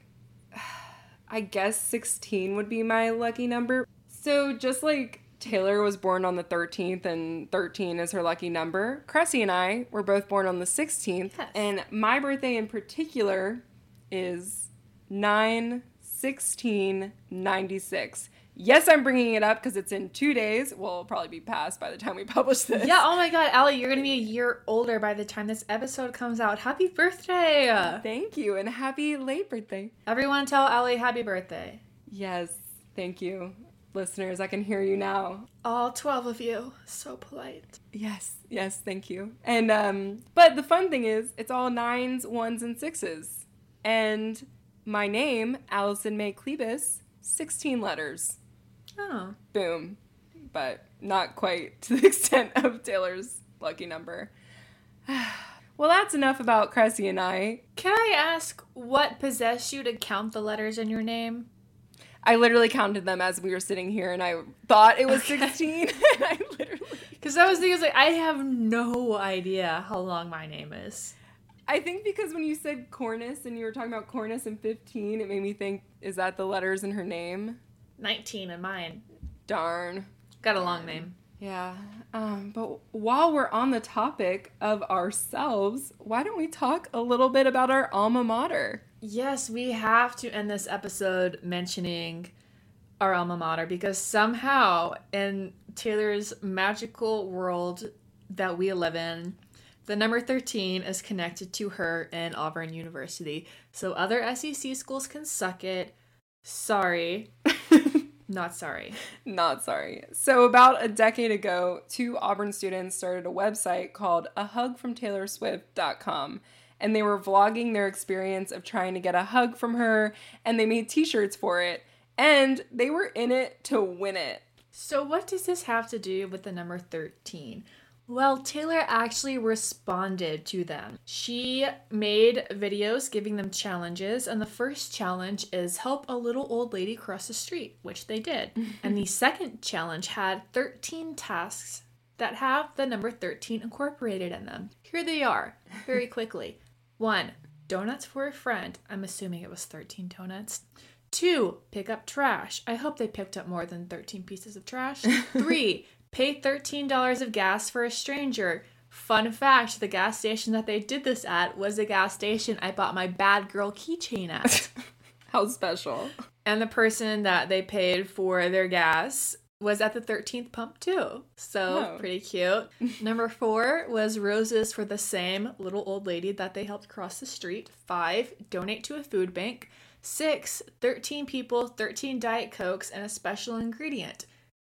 I guess sixteen would be my lucky number. So just like Taylor was born on the thirteenth and thirteen is her lucky number, Kressie and I were both born on the sixteenth. Yes. And my birthday in particular is nine sixteen ninety-six. Yes, I'm bringing it up because it's in two days. Well, it'll probably be past by the time we publish this. Yeah, oh my God, Allie, you're going to be a year older by the time this episode comes out. Happy birthday! Thank you, and happy late birthday. Everyone tell Allie happy birthday. Yes, thank you. Listeners, I can hear you now. All twelve of you. So polite. Yes, yes, thank you. And um, but the fun thing is, it's all nines, ones, and sixes. And my name, Allison Mae Klebus, sixteen letters. Oh. Boom. But not quite to the extent of Taylor's lucky number. Well, that's enough about Kressie and I. Can I ask what possessed you to count the letters in your name? I literally counted them as we were sitting here, and I thought it was okay. sixteen. And I literally... Because I was thinking, like, I have no idea how long my name is. I think because when you said Cornice and you were talking about Cornice and fifteen, it made me think, is that the letters in her name? nineteen in mine. Darn. Got a long name. Yeah. Um, but while we're on the topic of ourselves, why don't we talk a little bit about our alma mater? Yes, we have to end this episode mentioning our alma mater because somehow in Taylor's magical world that we live in, the number thirteen is connected to her and Auburn University. So other S E C schools can suck it. Sorry. Not sorry. Not sorry. So about a decade ago, two Auburn students started a website called a hug from taylor swift dot com, and they were vlogging their experience of trying to get a hug from her, and they made t-shirts for it, and they were in it to win it. So what does this have to do with the number thirteen? Well, Taylor actually responded to them. She made videos giving them challenges, and the first challenge is help a little old lady cross the street, which they did. And the second challenge had thirteen tasks that have the number thirteen incorporated in them. Here they are, very quickly. One, donuts for a friend. I'm assuming it was thirteen donuts. Two, pick up trash. I hope they picked up more than thirteen pieces of trash. Three, pay thirteen dollars of gas for a stranger. Fun fact, the gas station that they did this at was a gas station I bought my bad girl keychain at. How special. And the person that they paid for their gas was at the thirteenth pump too. So oh. Pretty cute. Number four was roses for the same little old lady that they helped cross the street. Five, donate to a food bank. Six, thirteen people, thirteen Diet Cokes, and a special ingredient.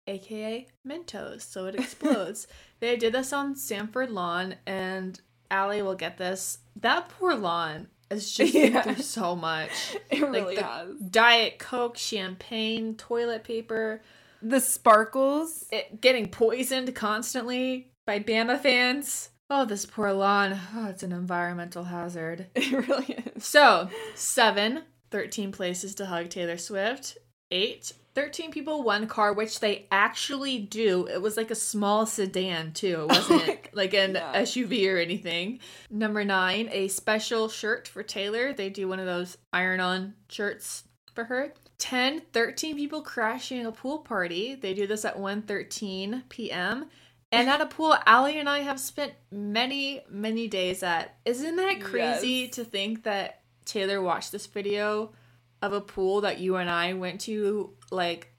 A K A Mentos, so it explodes. They did this on Sanford Lawn, and Allie will get this. That poor lawn has just been yeah. through so much. It like really has. Diet Coke, champagne, toilet paper. The sparkles. It, getting poisoned constantly by Bama fans. Oh, this poor lawn. Oh, it's an environmental hazard. It really is. So, seven, thirteen places to hug Taylor Swift. Eight, thirteen people, one car, which they actually do. It was like a small sedan, too. It wasn't oh my, like an yeah. S U V or anything. Number nine, a special shirt for Taylor. They do one of those iron-on shirts for her. ten, thirteen people crashing a pool party. They do this at one thirteen p.m. And at a pool Allie and I have spent many, many days at. Isn't that crazy yes. to think that Taylor watched this video of a pool that you and I went to, like,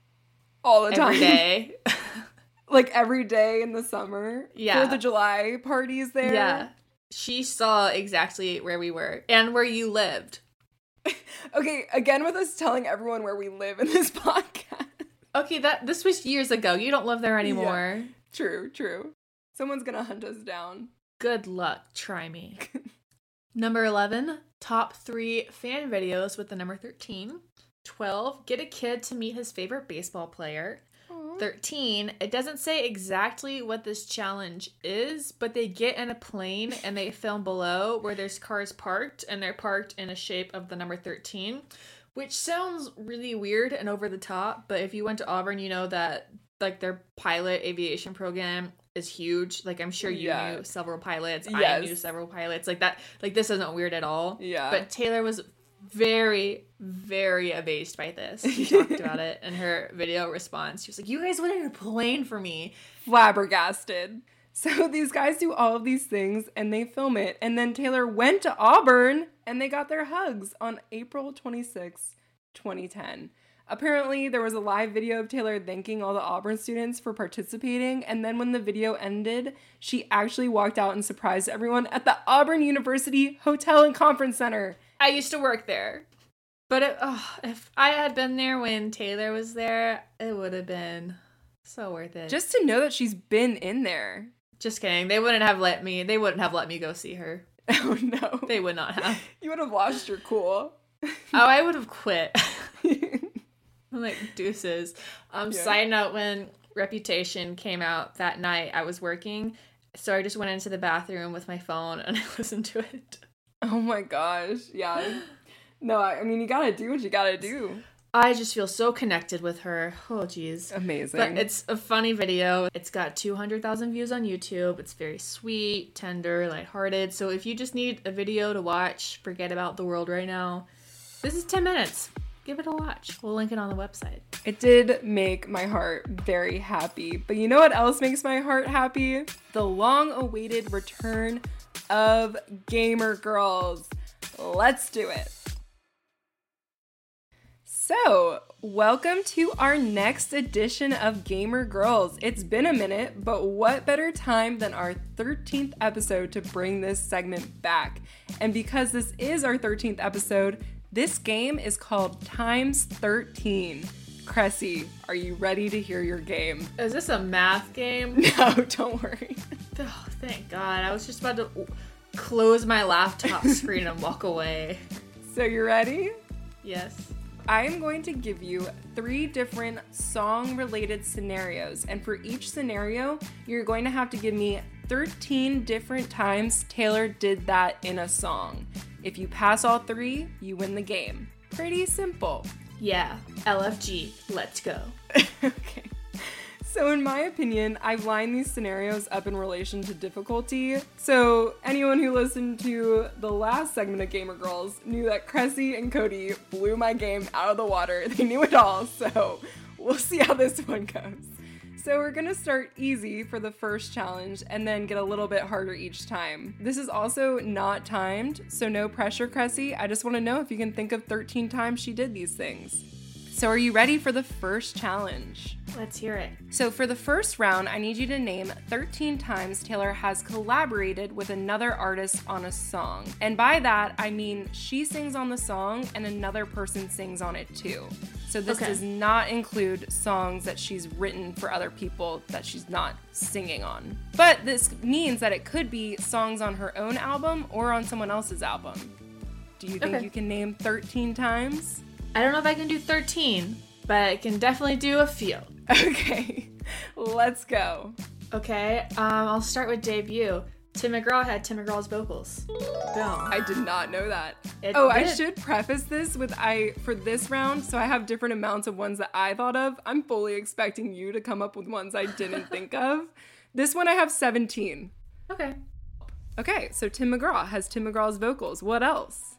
all the time. Every day. Like, every day in the summer. Yeah. For the July parties there. Yeah. She saw exactly where we were and where you lived. Okay, again with us telling everyone where we live in this podcast. Okay, that this was years ago. You don't live there anymore. Yeah. True, true. Someone's gonna hunt us down. Good luck. Try me. Number eleven, top three fan videos with the number thirteen. twelve, get a kid to meet his favorite baseball player. Aww. thirteen, it doesn't say exactly what this challenge is, but they get in a plane and they film below where there's cars parked, and they're parked in a shape of the number thirteen, which sounds really weird and over the top, but if you went to Auburn, you know that like their pilot aviation program is huge. Like, I'm sure you yeah. knew several pilots. Yes. I knew several pilots. Like, that, like, this isn't weird at all. Yeah. But Taylor was very, very abased by this. She talked about it in her video response. She was like, you guys went in a plane for me. Flabbergasted. So these guys do all of these things, and they film it. And then Taylor went to Auburn, and they got their hugs on April twenty-sixth, twenty ten. Apparently, there was a live video of Taylor thanking all the Auburn students for participating, and then when the video ended, she actually walked out and surprised everyone at the Auburn University Hotel and Conference Center. I used to work there. But it, oh, if I had been there when Taylor was there, it would have been so worth it. Just to know that she's been in there. Just kidding. They wouldn't have let me. They wouldn't have let me go see her. Oh, no. They would not have. You would have lost your cool. Oh, I would have quit. I'm like, deuces. Um, yeah. Side note, when Reputation came out that night, I was working, so I just went into the bathroom with my phone and I listened to it. Oh my gosh, yeah. No, I, I mean, you gotta do what you gotta do. I just feel so connected with her. Oh, geez. Amazing. But it's a funny video. It's got two hundred thousand views on YouTube. It's very sweet, tender, lighthearted. So if you just need a video to watch, forget about the world right now, this is ten minutes. Give it a watch. We'll link it on the website. It did make my heart very happy. But you know what else makes my heart happy? The long-awaited return of Gamer Girls. Let's do it. So, welcome to our next edition of Gamer Girls. It's been a minute, but what better time than our thirteenth episode to bring this segment back? And because this is our thirteenth episode, this game is called Times thirteen. Kressie, are you ready to hear your game? Is this a math game? No, don't worry. Oh, thank God. I was just about to close my laptop screen and walk away. So you ready? Yes. I am going to give you three different song-related scenarios, and for each scenario, you're going to have to give me thirteen different times Taylor did that in a song. If you pass all three, you win the game. Pretty simple. Yeah, L F G, let's go. Okay. So in my opinion, I've lined these scenarios up in relation to difficulty. So anyone who listened to the last segment of Gamer Girls knew that Kressie and Cody blew my game out of the water. They knew it all, so we'll see how this one goes. So we're going to start easy for the first challenge and then get a little bit harder each time. This is also not timed, so no pressure, Kressie. I just want to know if you can think of thirteen times she did these things. So are you ready for the first challenge? Let's hear it. So for the first round, I need you to name thirteen times Taylor has collaborated with another artist on a song. And by that, I mean she sings on the song and another person sings on it too. So this okay. does not include songs that she's written for other people that she's not singing on. But this means that it could be songs on her own album or on someone else's album. Do you think okay. you can name thirteen times? I don't know if I can do thirteen, but I can definitely do a few. Okay, let's go. Okay, um, I'll start with debut. Tim McGraw had Tim McGraw's vocals. Boom. I did not know that. It oh, did. I should preface this with I, for this round, so I have different amounts of ones that I thought of. I'm fully expecting you to come up with ones I didn't think of. This one I have seventeen. Okay. Okay, so Tim McGraw has Tim McGraw's vocals. What else?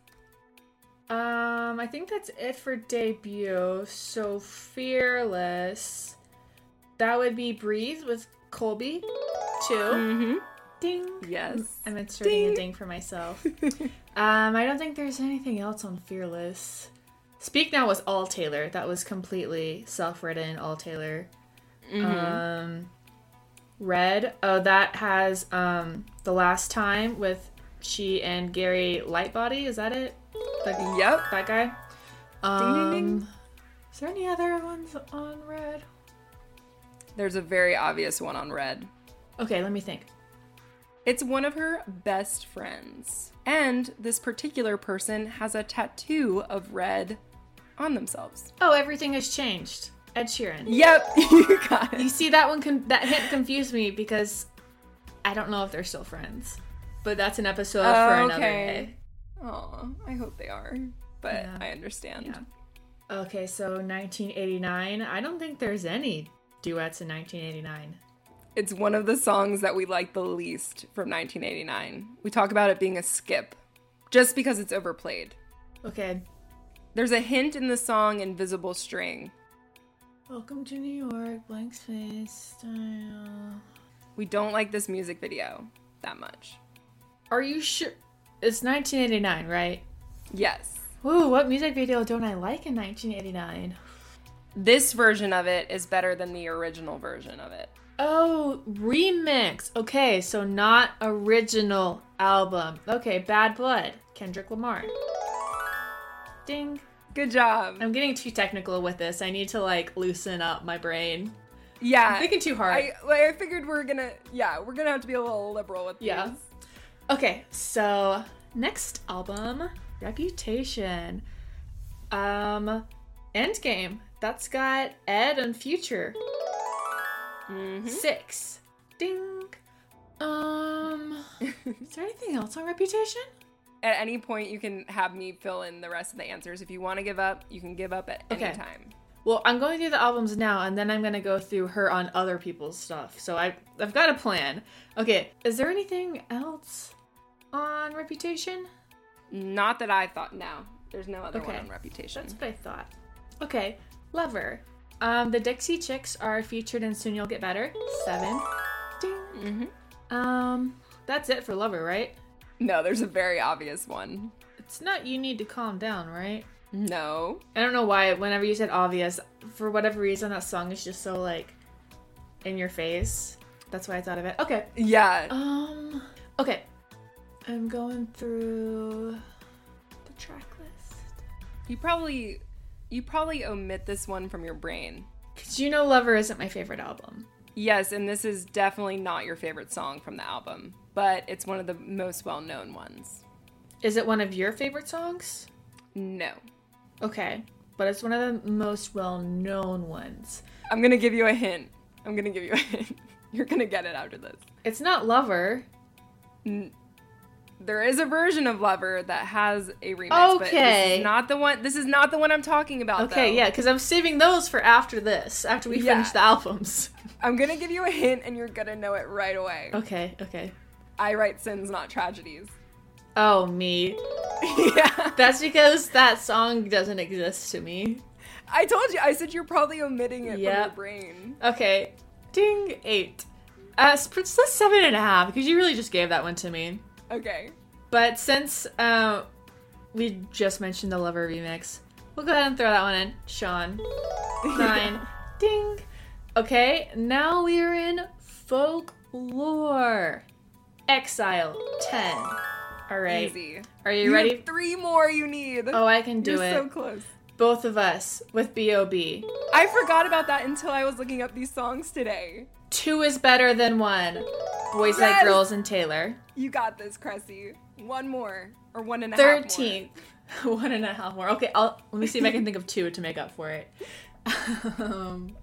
Um, I think that's it for debut. So Fearless. That would be Breathe with Colbie. Two. Mm-hmm. Ding. Yes. I'm inserting ding. a ding for myself. um, I don't think there's anything else on Fearless. Speak Now was all Taylor. That was completely self-written, all Taylor. Mm-hmm. Um, Red. Oh, that has um The Last Time with she and Gary Lightbody. Is that it? Like, yep, that guy. Um, ding, ding, ding. Is there any other ones on Red? There's a very obvious one on Red. Okay, let me think. It's one of her best friends. And this particular person has a tattoo of Red on themselves. Oh, Everything Has Changed. Ed Sheeran. Yep, you got it. You see, that one, con- that hint confused me because I don't know if they're still friends. But that's an episode oh, for another okay. day. Oh, I hope they are, but yeah. I understand. Yeah. Okay, so nineteen eighty-nine. I don't think there's any duets in nineteen eighty-nine. It's one of the songs that we like the least from nineteen eighty-nine. We talk about it being a skip, just because it's overplayed. Okay. There's a hint in the song Invisible String. Welcome to New York, Blank Space. Style. We don't like this music video that much. Are you sure? It's nineteen eighty-nine, right? Yes. Ooh, what music video don't I like in nineteen eighty-nine? This version of it is better than the original version of it. Oh, remix. Okay, so not original album. Okay, Bad Blood, Kendrick Lamar. Ding. Good job. I'm getting too technical with this. I need to, like, loosen up my brain. Yeah. I'm thinking too hard. I, like, I figured we're gonna, yeah, we're gonna have to be a little liberal with these. Yeah. Okay, so next album, Reputation. Um, Endgame. That's got Ed and Future. Mm-hmm. Six. Ding. Um, is there anything else on Reputation? At any point, you can have me fill in the rest of the answers. If you want to give up, you can give up at okay. any time. Well, I'm going through the albums now, and then I'm going to go through her on other people's stuff. So I, I've got a plan. Okay, is there anything else on Reputation? Not that I thought. No, there's no other okay. one on Reputation. That's what I thought. Okay, Lover. Um, the Dixie Chicks are featured in Soon You'll Get Better. Seven. Ding. Mm-hmm. Um, that's it for Lover, right? No, there's a very obvious one. It's not You Need to Calm Down, right? No. I don't know why, whenever you said obvious, for whatever reason, that song is just so, like, in your face. That's why I thought of it. Okay. Yeah. Um, okay. I'm going through the track list. You probably... You probably omit this one from your brain. Because you know Lover isn't my favorite album. Yes, and this is definitely not your favorite song from the album, but it's one of the most well-known ones. Is it one of your favorite songs? No. Okay. but it's one of the most well-known ones. I'm going to give you a hint. I'm going to give you a hint. You're going to get it after this. It's not Lover. N- There is a version of Lover that has a remix, okay. But this is not the one. This is not the one I'm talking about. Okay, though. Yeah, because I'm saving those for after this, after we yeah. finish the albums. I'm gonna give you a hint, and you're gonna know it right away. Okay, okay. I write sins, not tragedies. Oh me. Yeah. That's because that song doesn't exist to me. I told you. I said you're probably omitting it yep. from your brain. Okay. Ding eight. Uh, it's seven and a half because you really just gave that one to me. Okay. But since uh, we just mentioned the Lover remix, we'll go ahead and throw that one in. Sean. Nine. Yeah. Ding. Okay, now we are in folklore. Exile. Ten. All right. Easy. Are you, you ready? Have three more you need. Oh, I can do You're it. You're so close. Both of Us with B O B I forgot about that until I was looking up these songs today. Two is better than one. Boys Like yes! Girls and Taylor. You got this, Kressie. One more. Or one and a Thirteenth. half more. One and a half more. Okay, I'll, let me see if I can think of two to make up for it. Um,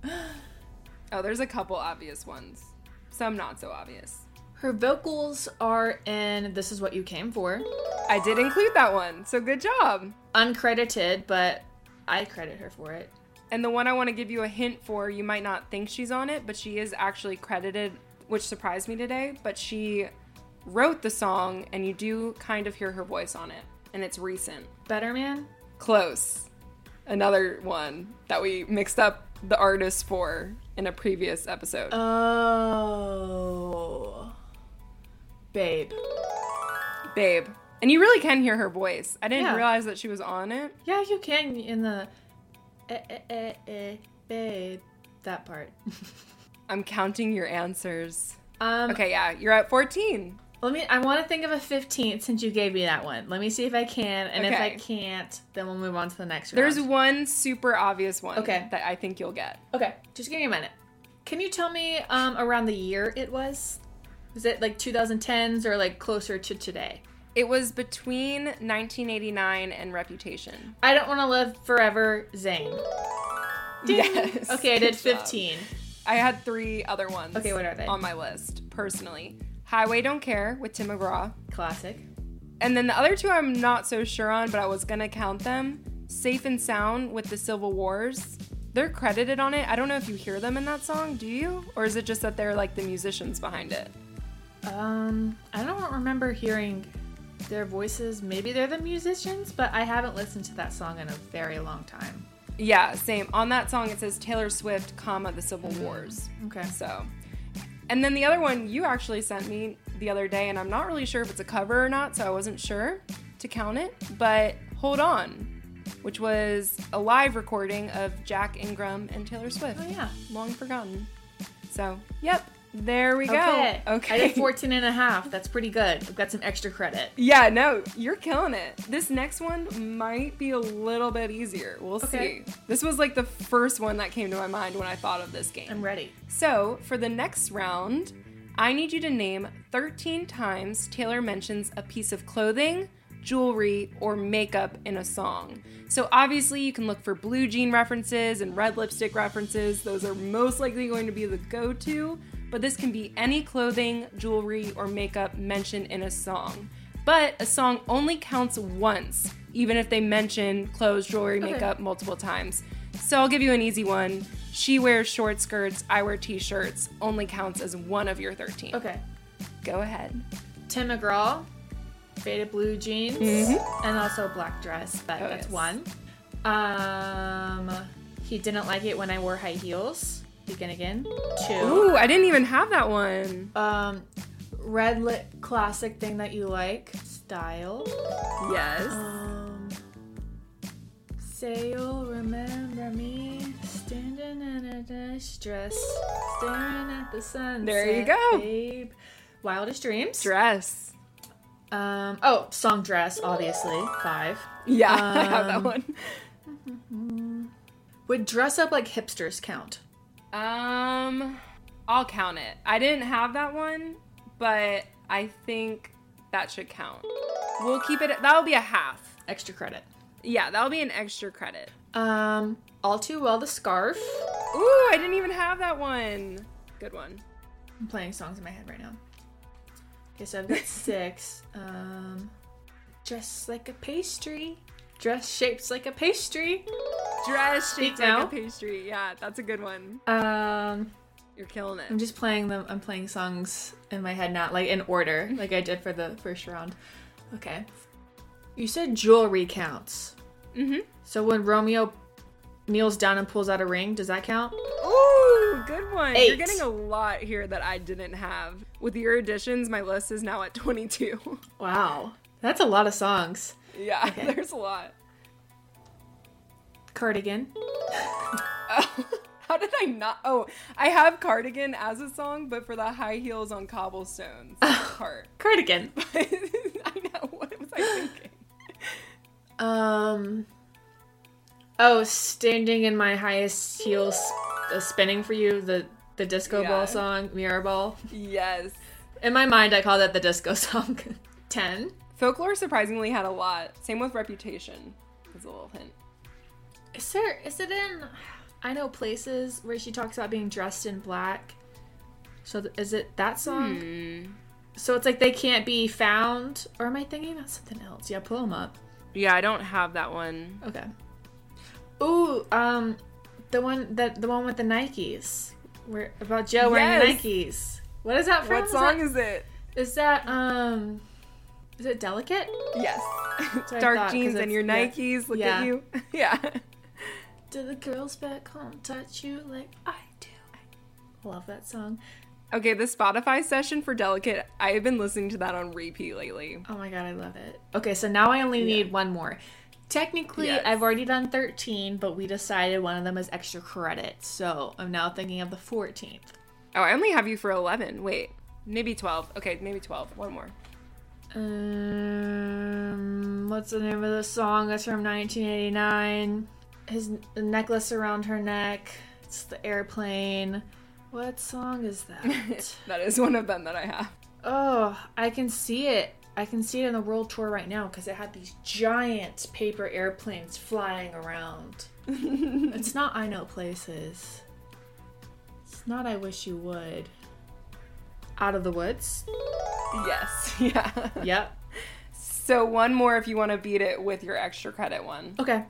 oh, there's a couple obvious ones. Some not so obvious. Her vocals are in This Is What You Came For. I did include that one, so good job. Uncredited, but I credit her for it. And the one I want to give you a hint for, you might not think she's on it, but she is actually credited, which surprised me today, but she wrote the song, and you do kind of hear her voice on it, and it's recent. Better Man? Close. Another one that we mixed up the artist for in a previous episode. Oh. Babe. Babe. And you really can hear her voice. I didn't yeah. realize that she was on it. Yeah, you can in the... Eh, eh, eh, eh, babe. That part. I'm counting your answers. Um, okay, yeah, you're at fourteen. Let me. I want to think of a fifteenth since you gave me that one. Let me see if I can, and okay. if I can't, then we'll move on to the next round. There's one super obvious one okay. that I think you'll get. Okay, just give me a minute. Can you tell me um, around the year it was? Was it like twenty tens or like closer to today? It was between nineteen eighty-nine and Reputation. I Don't Want to Live Forever, Zayn. Ding. Yes. Okay, I did fifteen. Job. I had three other ones okay, what are they? On my list, personally. Highway Don't Care with Tim McGraw. Classic. And then the other two I'm not so sure on, but I was going to count them. Safe and Sound with the Civil Wars. They're credited on it. I don't know if you hear them in that song. Do you? Or is it just that they're like the musicians behind it? Um, I don't remember hearing... their voices, maybe they're the musicians, but I haven't listened to that song in a very long time. Yeah, same. On that song, it says Taylor Swift, comma, the Civil Wars. Okay. So, and then the other one you actually sent me the other day, and I'm not really sure if it's a cover or not, so I wasn't sure to count it, but Hold On, which was a live recording of Jack Ingram and Taylor Swift. Oh, yeah. Long forgotten. So, yep. There we go. Okay. okay. I did fourteen and a half. That's pretty good. I've got some extra credit. Yeah, no, you're killing it. This next one might be a little bit easier. We'll okay. see. This was like the first one that came to my mind when I thought of this game. I'm ready. So, for the next round, I need you to name thirteen times Taylor mentions a piece of clothing, jewelry, or makeup in a song. So, obviously, you can look for blue jean references and red lipstick references. Those are most likely going to be the go-to. But this can be any clothing, jewelry, or makeup mentioned in a song. But a song only counts once, even if they mention clothes, jewelry, okay. makeup multiple times. So I'll give you an easy one. She wears short skirts, I wear t-shirts, only counts as one of your thirteen. Okay. Go ahead. Tim McGraw, faded blue jeans, mm-hmm. and also black dress, but oh, that's yes. one. Um, he didn't like it when I wore high heels. Again, again. Two. Ooh, I didn't even have that one. Um, red lip classic thing that you like. Style. Yes. Um, say you'll remember me standing in a dress, staring at the sunset. There you go. Babe. Wildest Dreams. Dress. Um. Oh, song Dress, obviously. Five. Yeah, um, I have that one. Would dress up like hipsters count? Um, I'll count it. I didn't have that one, but I think that should count. We'll keep it. That'll be a half. Extra credit. Yeah, that'll be an extra credit. Um, All Too Well, The Scarf. Ooh, I didn't even have that one. Good one. I'm playing songs in my head right now. Okay, so I've got six. Um, Dress Like a Pastry. Dress Shaped Like a Pastry. Dress Shaped Like a Pastry. Yeah, that's a good one. Um, You're killing it. I'm just playing them. I'm playing songs in my head, not like in order, like I did for the first round. Okay. You said jewelry counts. Mm-hmm. So when Romeo kneels down and pulls out a ring, does that count? Ooh, good one. Eight. You're getting a lot here that I didn't have. With your additions, my list is now at twenty-two. Wow. That's a lot of songs. Yeah, okay. There's a lot. Cardigan. Oh, how did I not? Oh, I have Cardigan as a song, but for the high heels on cobblestones. Oh, part. Cardigan. I know. What was I thinking? Um. Oh, Standing in My Highest Heels, uh, Spinning for You, the, the disco yeah. ball song, Mirror Ball. Yes. In my mind, I call that the disco song. Ten. Folklore surprisingly had a lot. Same with Reputation. Is a little hint. Is there? Is it in? I Know Places where she talks about being dressed in black. So th- is it that song? Hmm. So it's like they can't be found. Or am I thinking about something else? Yeah, pull them up. Yeah, I don't have that one. Okay. Ooh, um, the one that the one with the Nikes, where about Joe wearing yes. Nikes. What is that from? What song is, that, is it? Is that um, is it Delicate? Yes. Dark thought, jeans and your Nikes. Yeah. Look yeah. at you. Yeah. Do the girls back home touch you like I do? I love that song. Okay, the Spotify session for Delicate, I have been listening to that on repeat lately. Oh my god, I love it. Okay, so now I only need yeah. one more. Technically, yes. I've already done thirteen, but we decided one of them is extra credit, so I'm now thinking of the fourteenth. Oh, I only have you for eleven. Wait, maybe twelve. Okay, maybe twelve. One more. Um, what's the name of the song? It's from nineteen eighty-nine. His the necklace around her neck. It's the airplane. What song is that? That is one of them that I have. Oh, I can see it. I can see it in the world tour right now because it had these giant paper airplanes flying around. It's not I Know Places. It's not I Wish You Would. Out of the Woods? Yes. Yeah. Yep. So one more if you want to beat it with your extra credit one. Okay.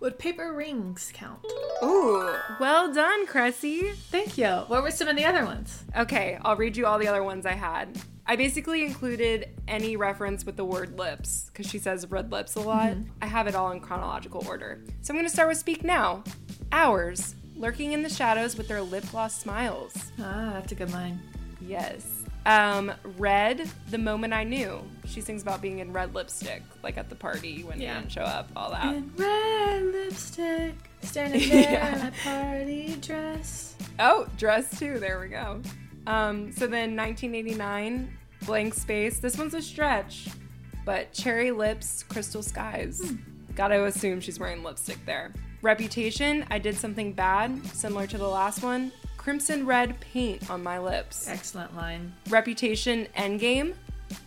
Would paper rings count? Ooh, well done, Kressie. Thank you. What were some of the other ones? Okay, I'll read you all the other ones I had. I basically included any reference with the word lips, because she says red lips a lot. Mm-hmm. I have it all in chronological order. So I'm going to start with Speak Now. Hours, lurking in the shadows with their lip gloss smiles. Ah, that's a good line. Yes. Um, Red, The Moment I Knew. She sings about being in red lipstick, like at the party when yeah. men show up, all that. In red lipstick, standing there yeah. in my party dress. Oh, Dress too, there we go. Um, so then nineteen eighty-nine, Blank Space. This one's a stretch, but Cherry Lips, Crystal Skies. Hmm. Gotta assume she's wearing lipstick there. Reputation, I Did Something Bad, similar to the last one. Crimson red paint on my lips. Excellent line. Reputation, Endgame.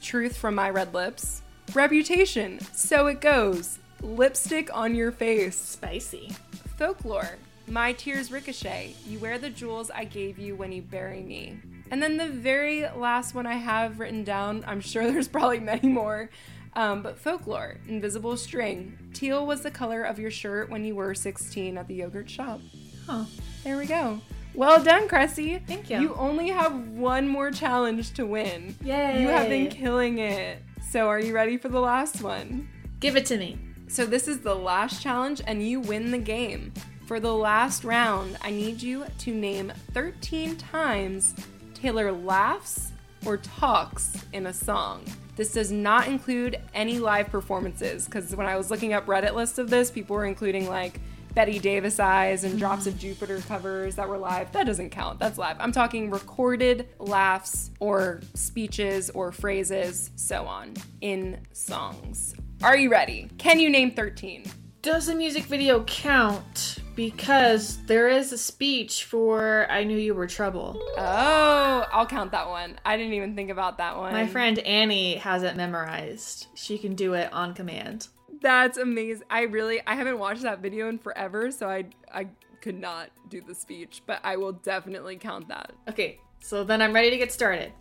Truth from my red lips. Reputation, So It Goes. Lipstick on your face. Spicy. Folklore, my tears ricochet. You wear the jewels I gave you when you bury me. And then the very last one I have written down, I'm sure there's probably many more, um, but Folklore, Invisible String. Teal was the color of your shirt when you were sixteen at the yogurt shop. Huh. There we go. Well done, Kressie. Thank you. You only have one more challenge to win. Yay. You have been killing it. So are you ready for the last one? Give it to me. So this is the last challenge, and you win the game. For the last round, I need you to name thirteen times Taylor laughs or talks in a song. This does not include any live performances, because when I was looking up Reddit lists of this, people were including, like, Betty Davis Eyes and Drops of Jupiter covers that were live. That doesn't count. That's live. I'm talking recorded laughs or speeches or phrases, so on, in songs. Are you ready? Can you name thirteen? Does the music video count? Because there is a speech for I Knew You Were Trouble. Oh, I'll count that one. I didn't even think about that one. My friend Annie has it memorized. She can do it on command. That's amazing. I really, I haven't watched that video in forever, so I I could not do the speech, but I will definitely count that. Okay, so then I'm ready to get started.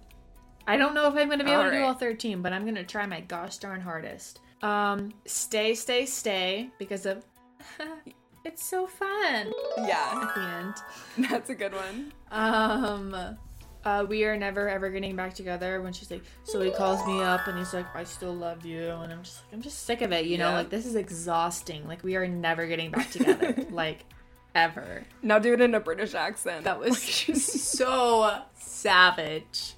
I don't know if I'm going to be all able right. to do all thirteen, but I'm going to try my gosh darn hardest. Um, stay, stay, stay, because of, it's so fun. Yeah. At the end. That's a good one. Um... Uh, we are never ever getting back together, when she's like, so he calls me up and he's like, I still love you, and I'm just like, I'm just sick of it, you yeah. know, like, this is exhausting, like, we are never getting back together, like, ever. Now do it in a British accent. That was so savage.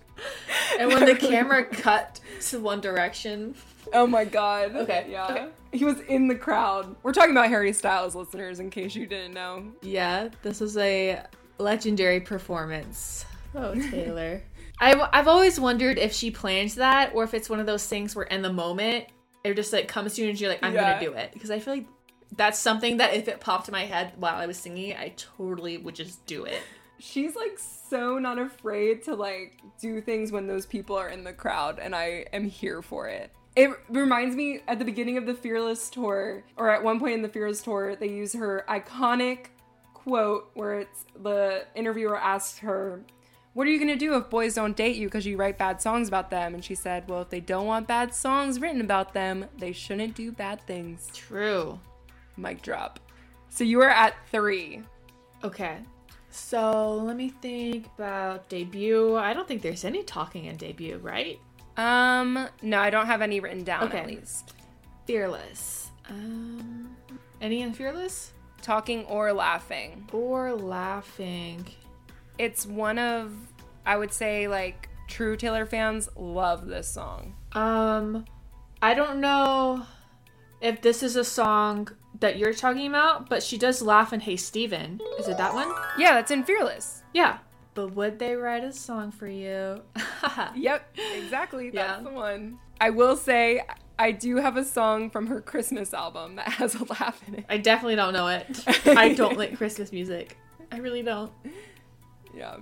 And when the camera cut to One Direction. Oh my god. Okay. Yeah. Okay. He was in the crowd. We're talking about Harry Styles, listeners, in case you didn't know. Yeah, this was a legendary performance. Oh, Taylor. I've, I've always wondered if she planned that, or if it's one of those things where in the moment, it just like comes to you and you're like, I'm yeah. going to do it. Because I feel like that's something that if it popped in my head while I was singing, I totally would just do it. She's like so not afraid to like do things when those people are in the crowd, and I am here for it. It reminds me at the beginning of the Fearless Tour, or at one point in the Fearless Tour, they use her iconic quote where it's the interviewer asks her, what are you going to do if boys don't date you because you write bad songs about them? And she said, well, if they don't want bad songs written about them, they shouldn't do bad things. True. Mic drop. So you are at three. Okay. So let me think about debut. I don't think there's any talking in debut, right? Um, no, I don't have any written down, okay. At least. Fearless. Um, any in Fearless? Talking or laughing. Or laughing. It's one of, I would say, like, true Taylor fans love this song. Um, I don't know if this is a song that you're talking about, but she does laugh in Hey Steven. Is it that one? Yeah, that's in Fearless. Yeah. But would they write a song for you? Yep, exactly. That's yeah. the one. I will say, I do have a song from her Christmas album that has a laugh in it. I definitely don't know it. I don't like Christmas music. I really don't. Yeah,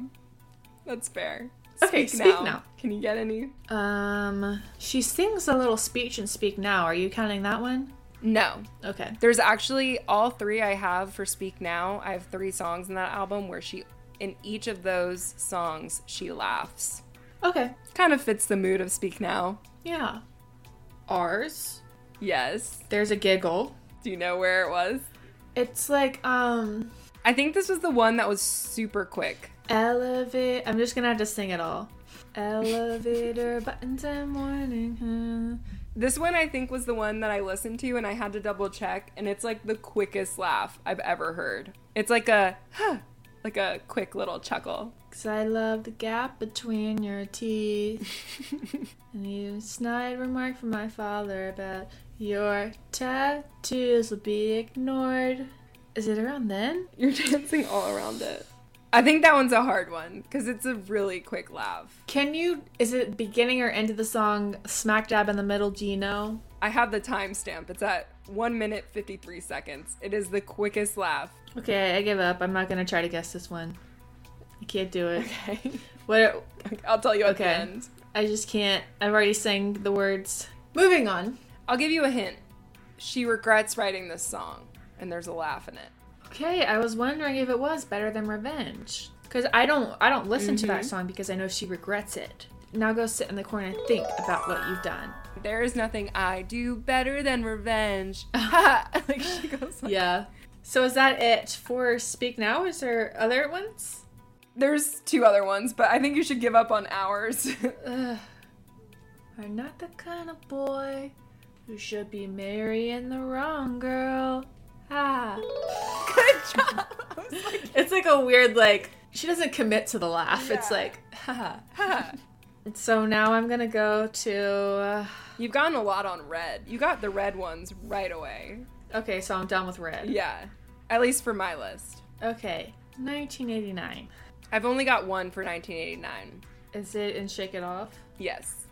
that's fair. Okay, speak, speak now. now. Can you get any? Um, she sings a little speech in Speak Now. Are you counting that one? No. Okay. There's actually all three I have for Speak Now. I have three songs in that album where she, in each of those songs, she laughs. Okay. Kind of fits the mood of Speak Now. Yeah. Ours? Yes. There's a giggle. Do you know where it was? It's like, um... I think this was the one that was super quick. Elevate. I'm just going to have to sing it all. Elevator buttons and warning. Huh? This one I think was the one that I listened to and I had to double check. And it's like the quickest laugh I've ever heard. It's like a, huh, like a quick little chuckle. Because I love the gap between your teeth. And you snide remark from my father about your tattoos will be ignored. Is it around then? You're dancing all around it. I think that one's a hard one, because it's a really quick laugh. Can you, is it beginning or end of the song, smack dab in the middle, do you know? I have the timestamp. It's at one minute, fifty-three seconds. It is the quickest laugh. Okay, I give up. I'm not going to try to guess this one. I can't do it. Okay. What? Are, I'll tell you at okay. the end. I just can't. I've already sang the words. Moving on. I'll give you a hint. She regrets writing this song. And there's a laugh in it. Okay, I was wondering if it was Better Than Revenge. Because I don't I don't listen mm-hmm. to that song because I know she regrets it. Now go sit in the corner and think about what you've done. There is nothing I do better than revenge. Like she goes like... Yeah. So is that it for Speak Now? Is there other ones? There's two other ones, but I think you should give up on Hours. Ugh. I'm not the kind of boy who should be marrying the wrong girl. Ah. Good job. Like, it's like a weird, like, she doesn't commit to the laugh. Yeah. It's like, ha ha. So now I'm going to go to... Uh... You've gotten a lot on Red. You got the Red ones right away. Okay, so I'm done with Red. Yeah. At least for my list. Okay. nineteen eighty-nine. I've only got one for nineteen eighty-nine. Is it in Shake It Off? Yes.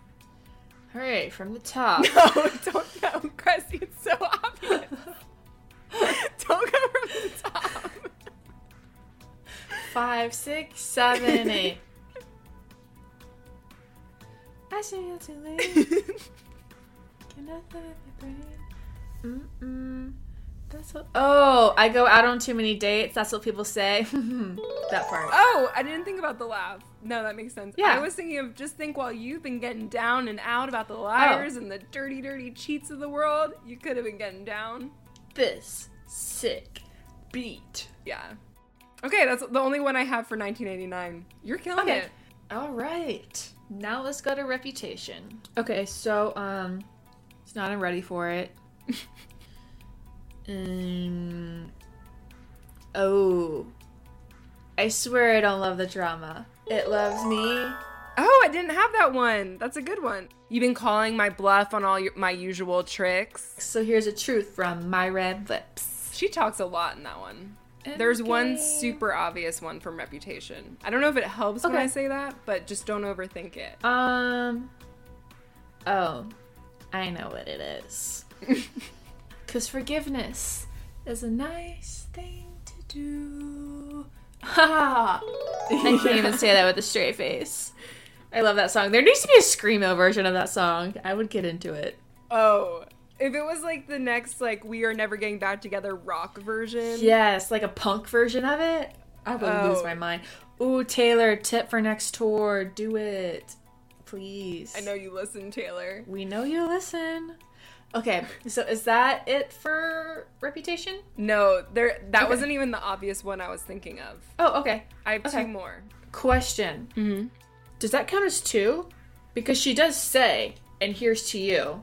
All right, from the top. No, don't know. Kressie, it's so obvious. Don't go from the top. Five, six, seven, eight. I see you too late. Can I find my brain? Mm-mm. That's what, oh, I go out on too many dates. That's what people say. That part. Oh, I didn't think about the laugh. No, that makes sense. Yeah. I was thinking of just think while you've been getting down and out about the liars oh. and the dirty, dirty cheats of the world, you could have been getting down. This sick beat. Yeah. Okay, that's the only one I have for nineteen eighty-nine. You're killing okay. it. All right. Now let's go to Reputation. Okay, so, um, it's not I'm ready for it. Mm. Oh, I swear I don't love the drama. It loves me. Oh, I didn't have that one. That's a good one. You've been calling my bluff on all your, my usual tricks. So here's a truth from my red lips. She talks a lot in that one. Okay. There's one super obvious one from Reputation. I don't know if it helps okay. when I say that, but just don't overthink it. Um. Oh, I know what it is. Because forgiveness is a nice thing to do. Ha! I can't even say that with a straight face. I love that song. There needs to be a Screamo version of that song. I would get into it. Oh, if it was like the next, like, We Are Never Getting Back Together rock version. Yes, like a punk version of it. I would oh. lose my mind. Ooh, Taylor, tip for next tour. Do it. Please. I know you listen, Taylor. We know you listen. Okay, so is that it for Reputation? No, there. That okay. wasn't even the obvious one I was thinking of. Oh, okay. I have okay. two more. Question. Mm-hmm. Does that count as two? Because she does say, and here's to you,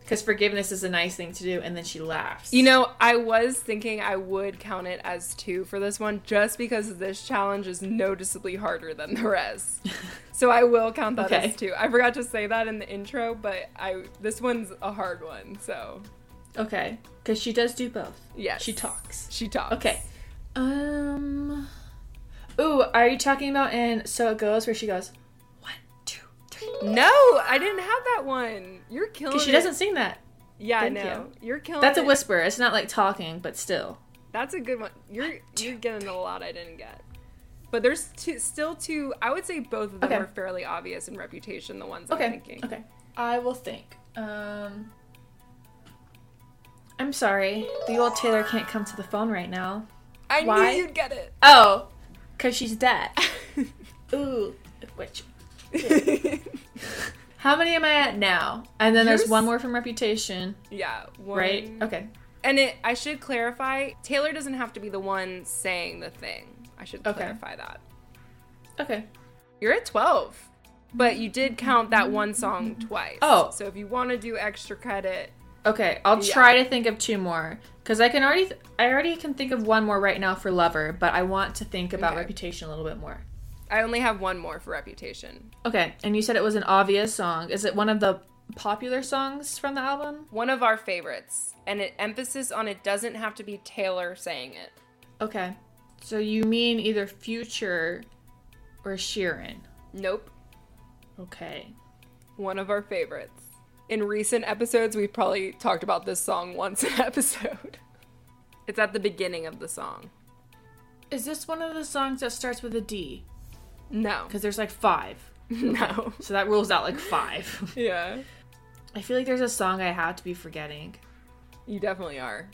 because forgiveness is a nice thing to do, and then she laughs. You know, I was thinking I would count it as two for this one, just because this challenge is noticeably harder than the rest. So I will count that okay. as two. I forgot to say that in the intro, but I this one's a hard one, so. Okay, because she does do both. Yes. She talks. She talks. Okay. Um. Ooh, are you talking about in So It Goes, where she goes, one, two, three. No, I didn't have that one. You're killing it. Because she doesn't sing that. Yeah, I know. You. You're killing That's it. That's a whisper. It's not like talking, but still. That's a good one. You're, one, two, you're getting three. A lot I didn't get. But there's two, still two, I would say both of them okay. are fairly obvious in Reputation, the ones okay. I'm thinking. Okay, I will think. Um, I'm sorry, the old Taylor can't come to the phone right now. I Why? knew you'd get it. Oh, because she's dead. Ooh, which? How many am I at now? And then Yours? There's one more from Reputation. Yeah, one. Right? Okay. And it, I should clarify, Taylor doesn't have to be the one saying the thing. I should clarify okay. that. Okay. You're at twelve, but you did count that one song twice. Oh. So if you want to do extra credit. Okay, I'll yeah. try to think of two more. Because I can already, th- I already can think of one more right now for Lover, but I want to think about okay. Reputation a little bit more. I only have one more for Reputation. Okay, and you said it was an obvious song. Is it one of the popular songs from the album? One of our favorites. And an emphasis on it doesn't have to be Taylor saying it. Okay. So you mean either Future or Sheeran? Nope. Okay. One of our favorites. In recent episodes, we've probably talked about this song once an episode. It's at the beginning of the song. Is this one of the songs that starts with a D? No. Because there's like five. No. So that rules out like five. Yeah. I feel like there's a song I have to be forgetting. You definitely are.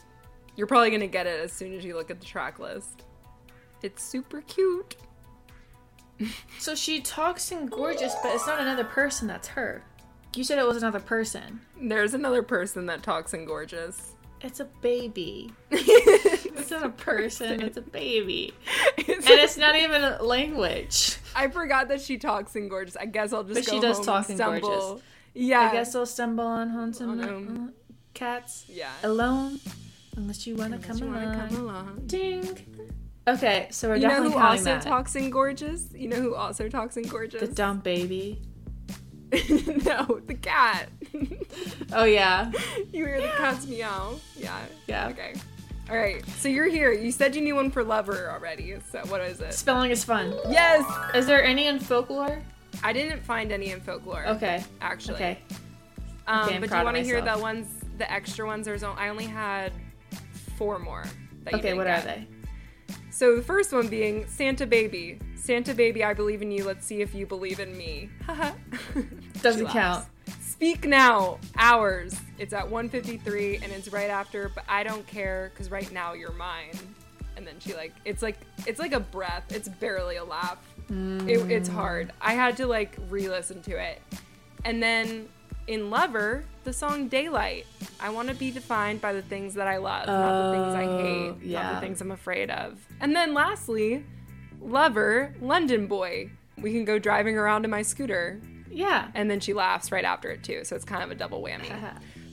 You're probably going to get it as soon as you look at the track list. It's super cute. So she talks in Gorgeous, but it's not another person, that's her. You said it was another person. There's another person that talks in Gorgeous. It's a baby. It's not a person, it's a baby. It's and a- it's not even a language. I forgot that she talks in Gorgeous. I guess I'll just but go she does home talk and in Gorgeous. Yeah. I guess I'll stumble on Haunted oh, Cats. Yeah. Alone. Unless you want to come along. Ding. Okay, so we're you definitely You know who also that. talks in Gorgeous? You know who also talks in Gorgeous? The dumb baby. No, the cat. Oh, yeah. You hear yeah. the cat's meow. Yeah. Yeah. Okay. All right, so you're here. You said you knew one for Lover already, so what is it? Spelling is fun. Yes! Is there any in folklore? I didn't find any in folklore. Okay. Actually. Okay. Um, okay I'm but proud do you want to hear the ones, the extra ones? There's only, I only had four more. That you okay, what get. Are they? So the first one being Santa Baby. Santa Baby, I believe in you. Let's see if you believe in me. Haha. Doesn't count. Speak Now, Hours. It's at one fifty-three and it's right after, but I don't care because right now you're mine. And then she like, it's like, it's like a breath. It's barely a laugh. Mm. It, it's hard. I had to like re-listen to it. And then in Lover, the song Daylight. I want to be defined by the things that I love, oh, not the things I hate, yeah. not the things I'm afraid of. And then lastly, Lover, London Boy. We can go driving around in my scooter. Yeah. And then she laughs right after it, too. So it's kind of a double whammy.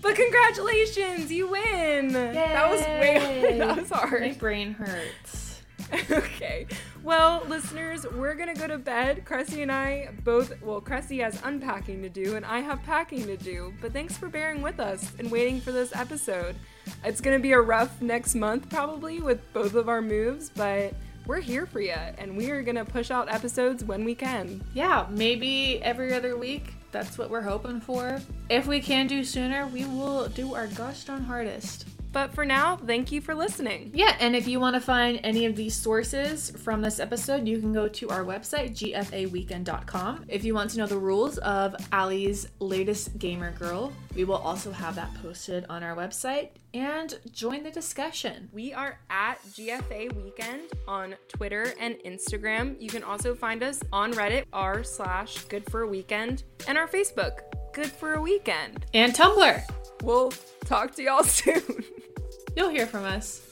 But congratulations, you win. Yay. That was way hard. That was hard. My brain hurts. Okay. Well, listeners, we're going to go to bed. Kressie and I both, well, Kressie has unpacking to do and I have packing to do. But thanks for bearing with us and waiting for this episode. It's going to be a rough next month, probably, with both of our moves, but we're here for you, and we are going to push out episodes when we can. Yeah, maybe every other week. That's what we're hoping for. If we can do sooner, we will do our gosh darn hardest. But for now, thank you for listening. Yeah, and if you want to find any of these sources from this episode, you can go to our website, g f a weekend dot com. If you want to know the rules of Allie's latest Gamer Girl, we will also have that posted on our website. And join the discussion. We are at G F A Weekend on Twitter and Instagram. You can also find us on Reddit, r slash Good For A Weekend, and our Facebook, Good For A Weekend. And Tumblr. We'll talk to y'all soon. You'll hear from us.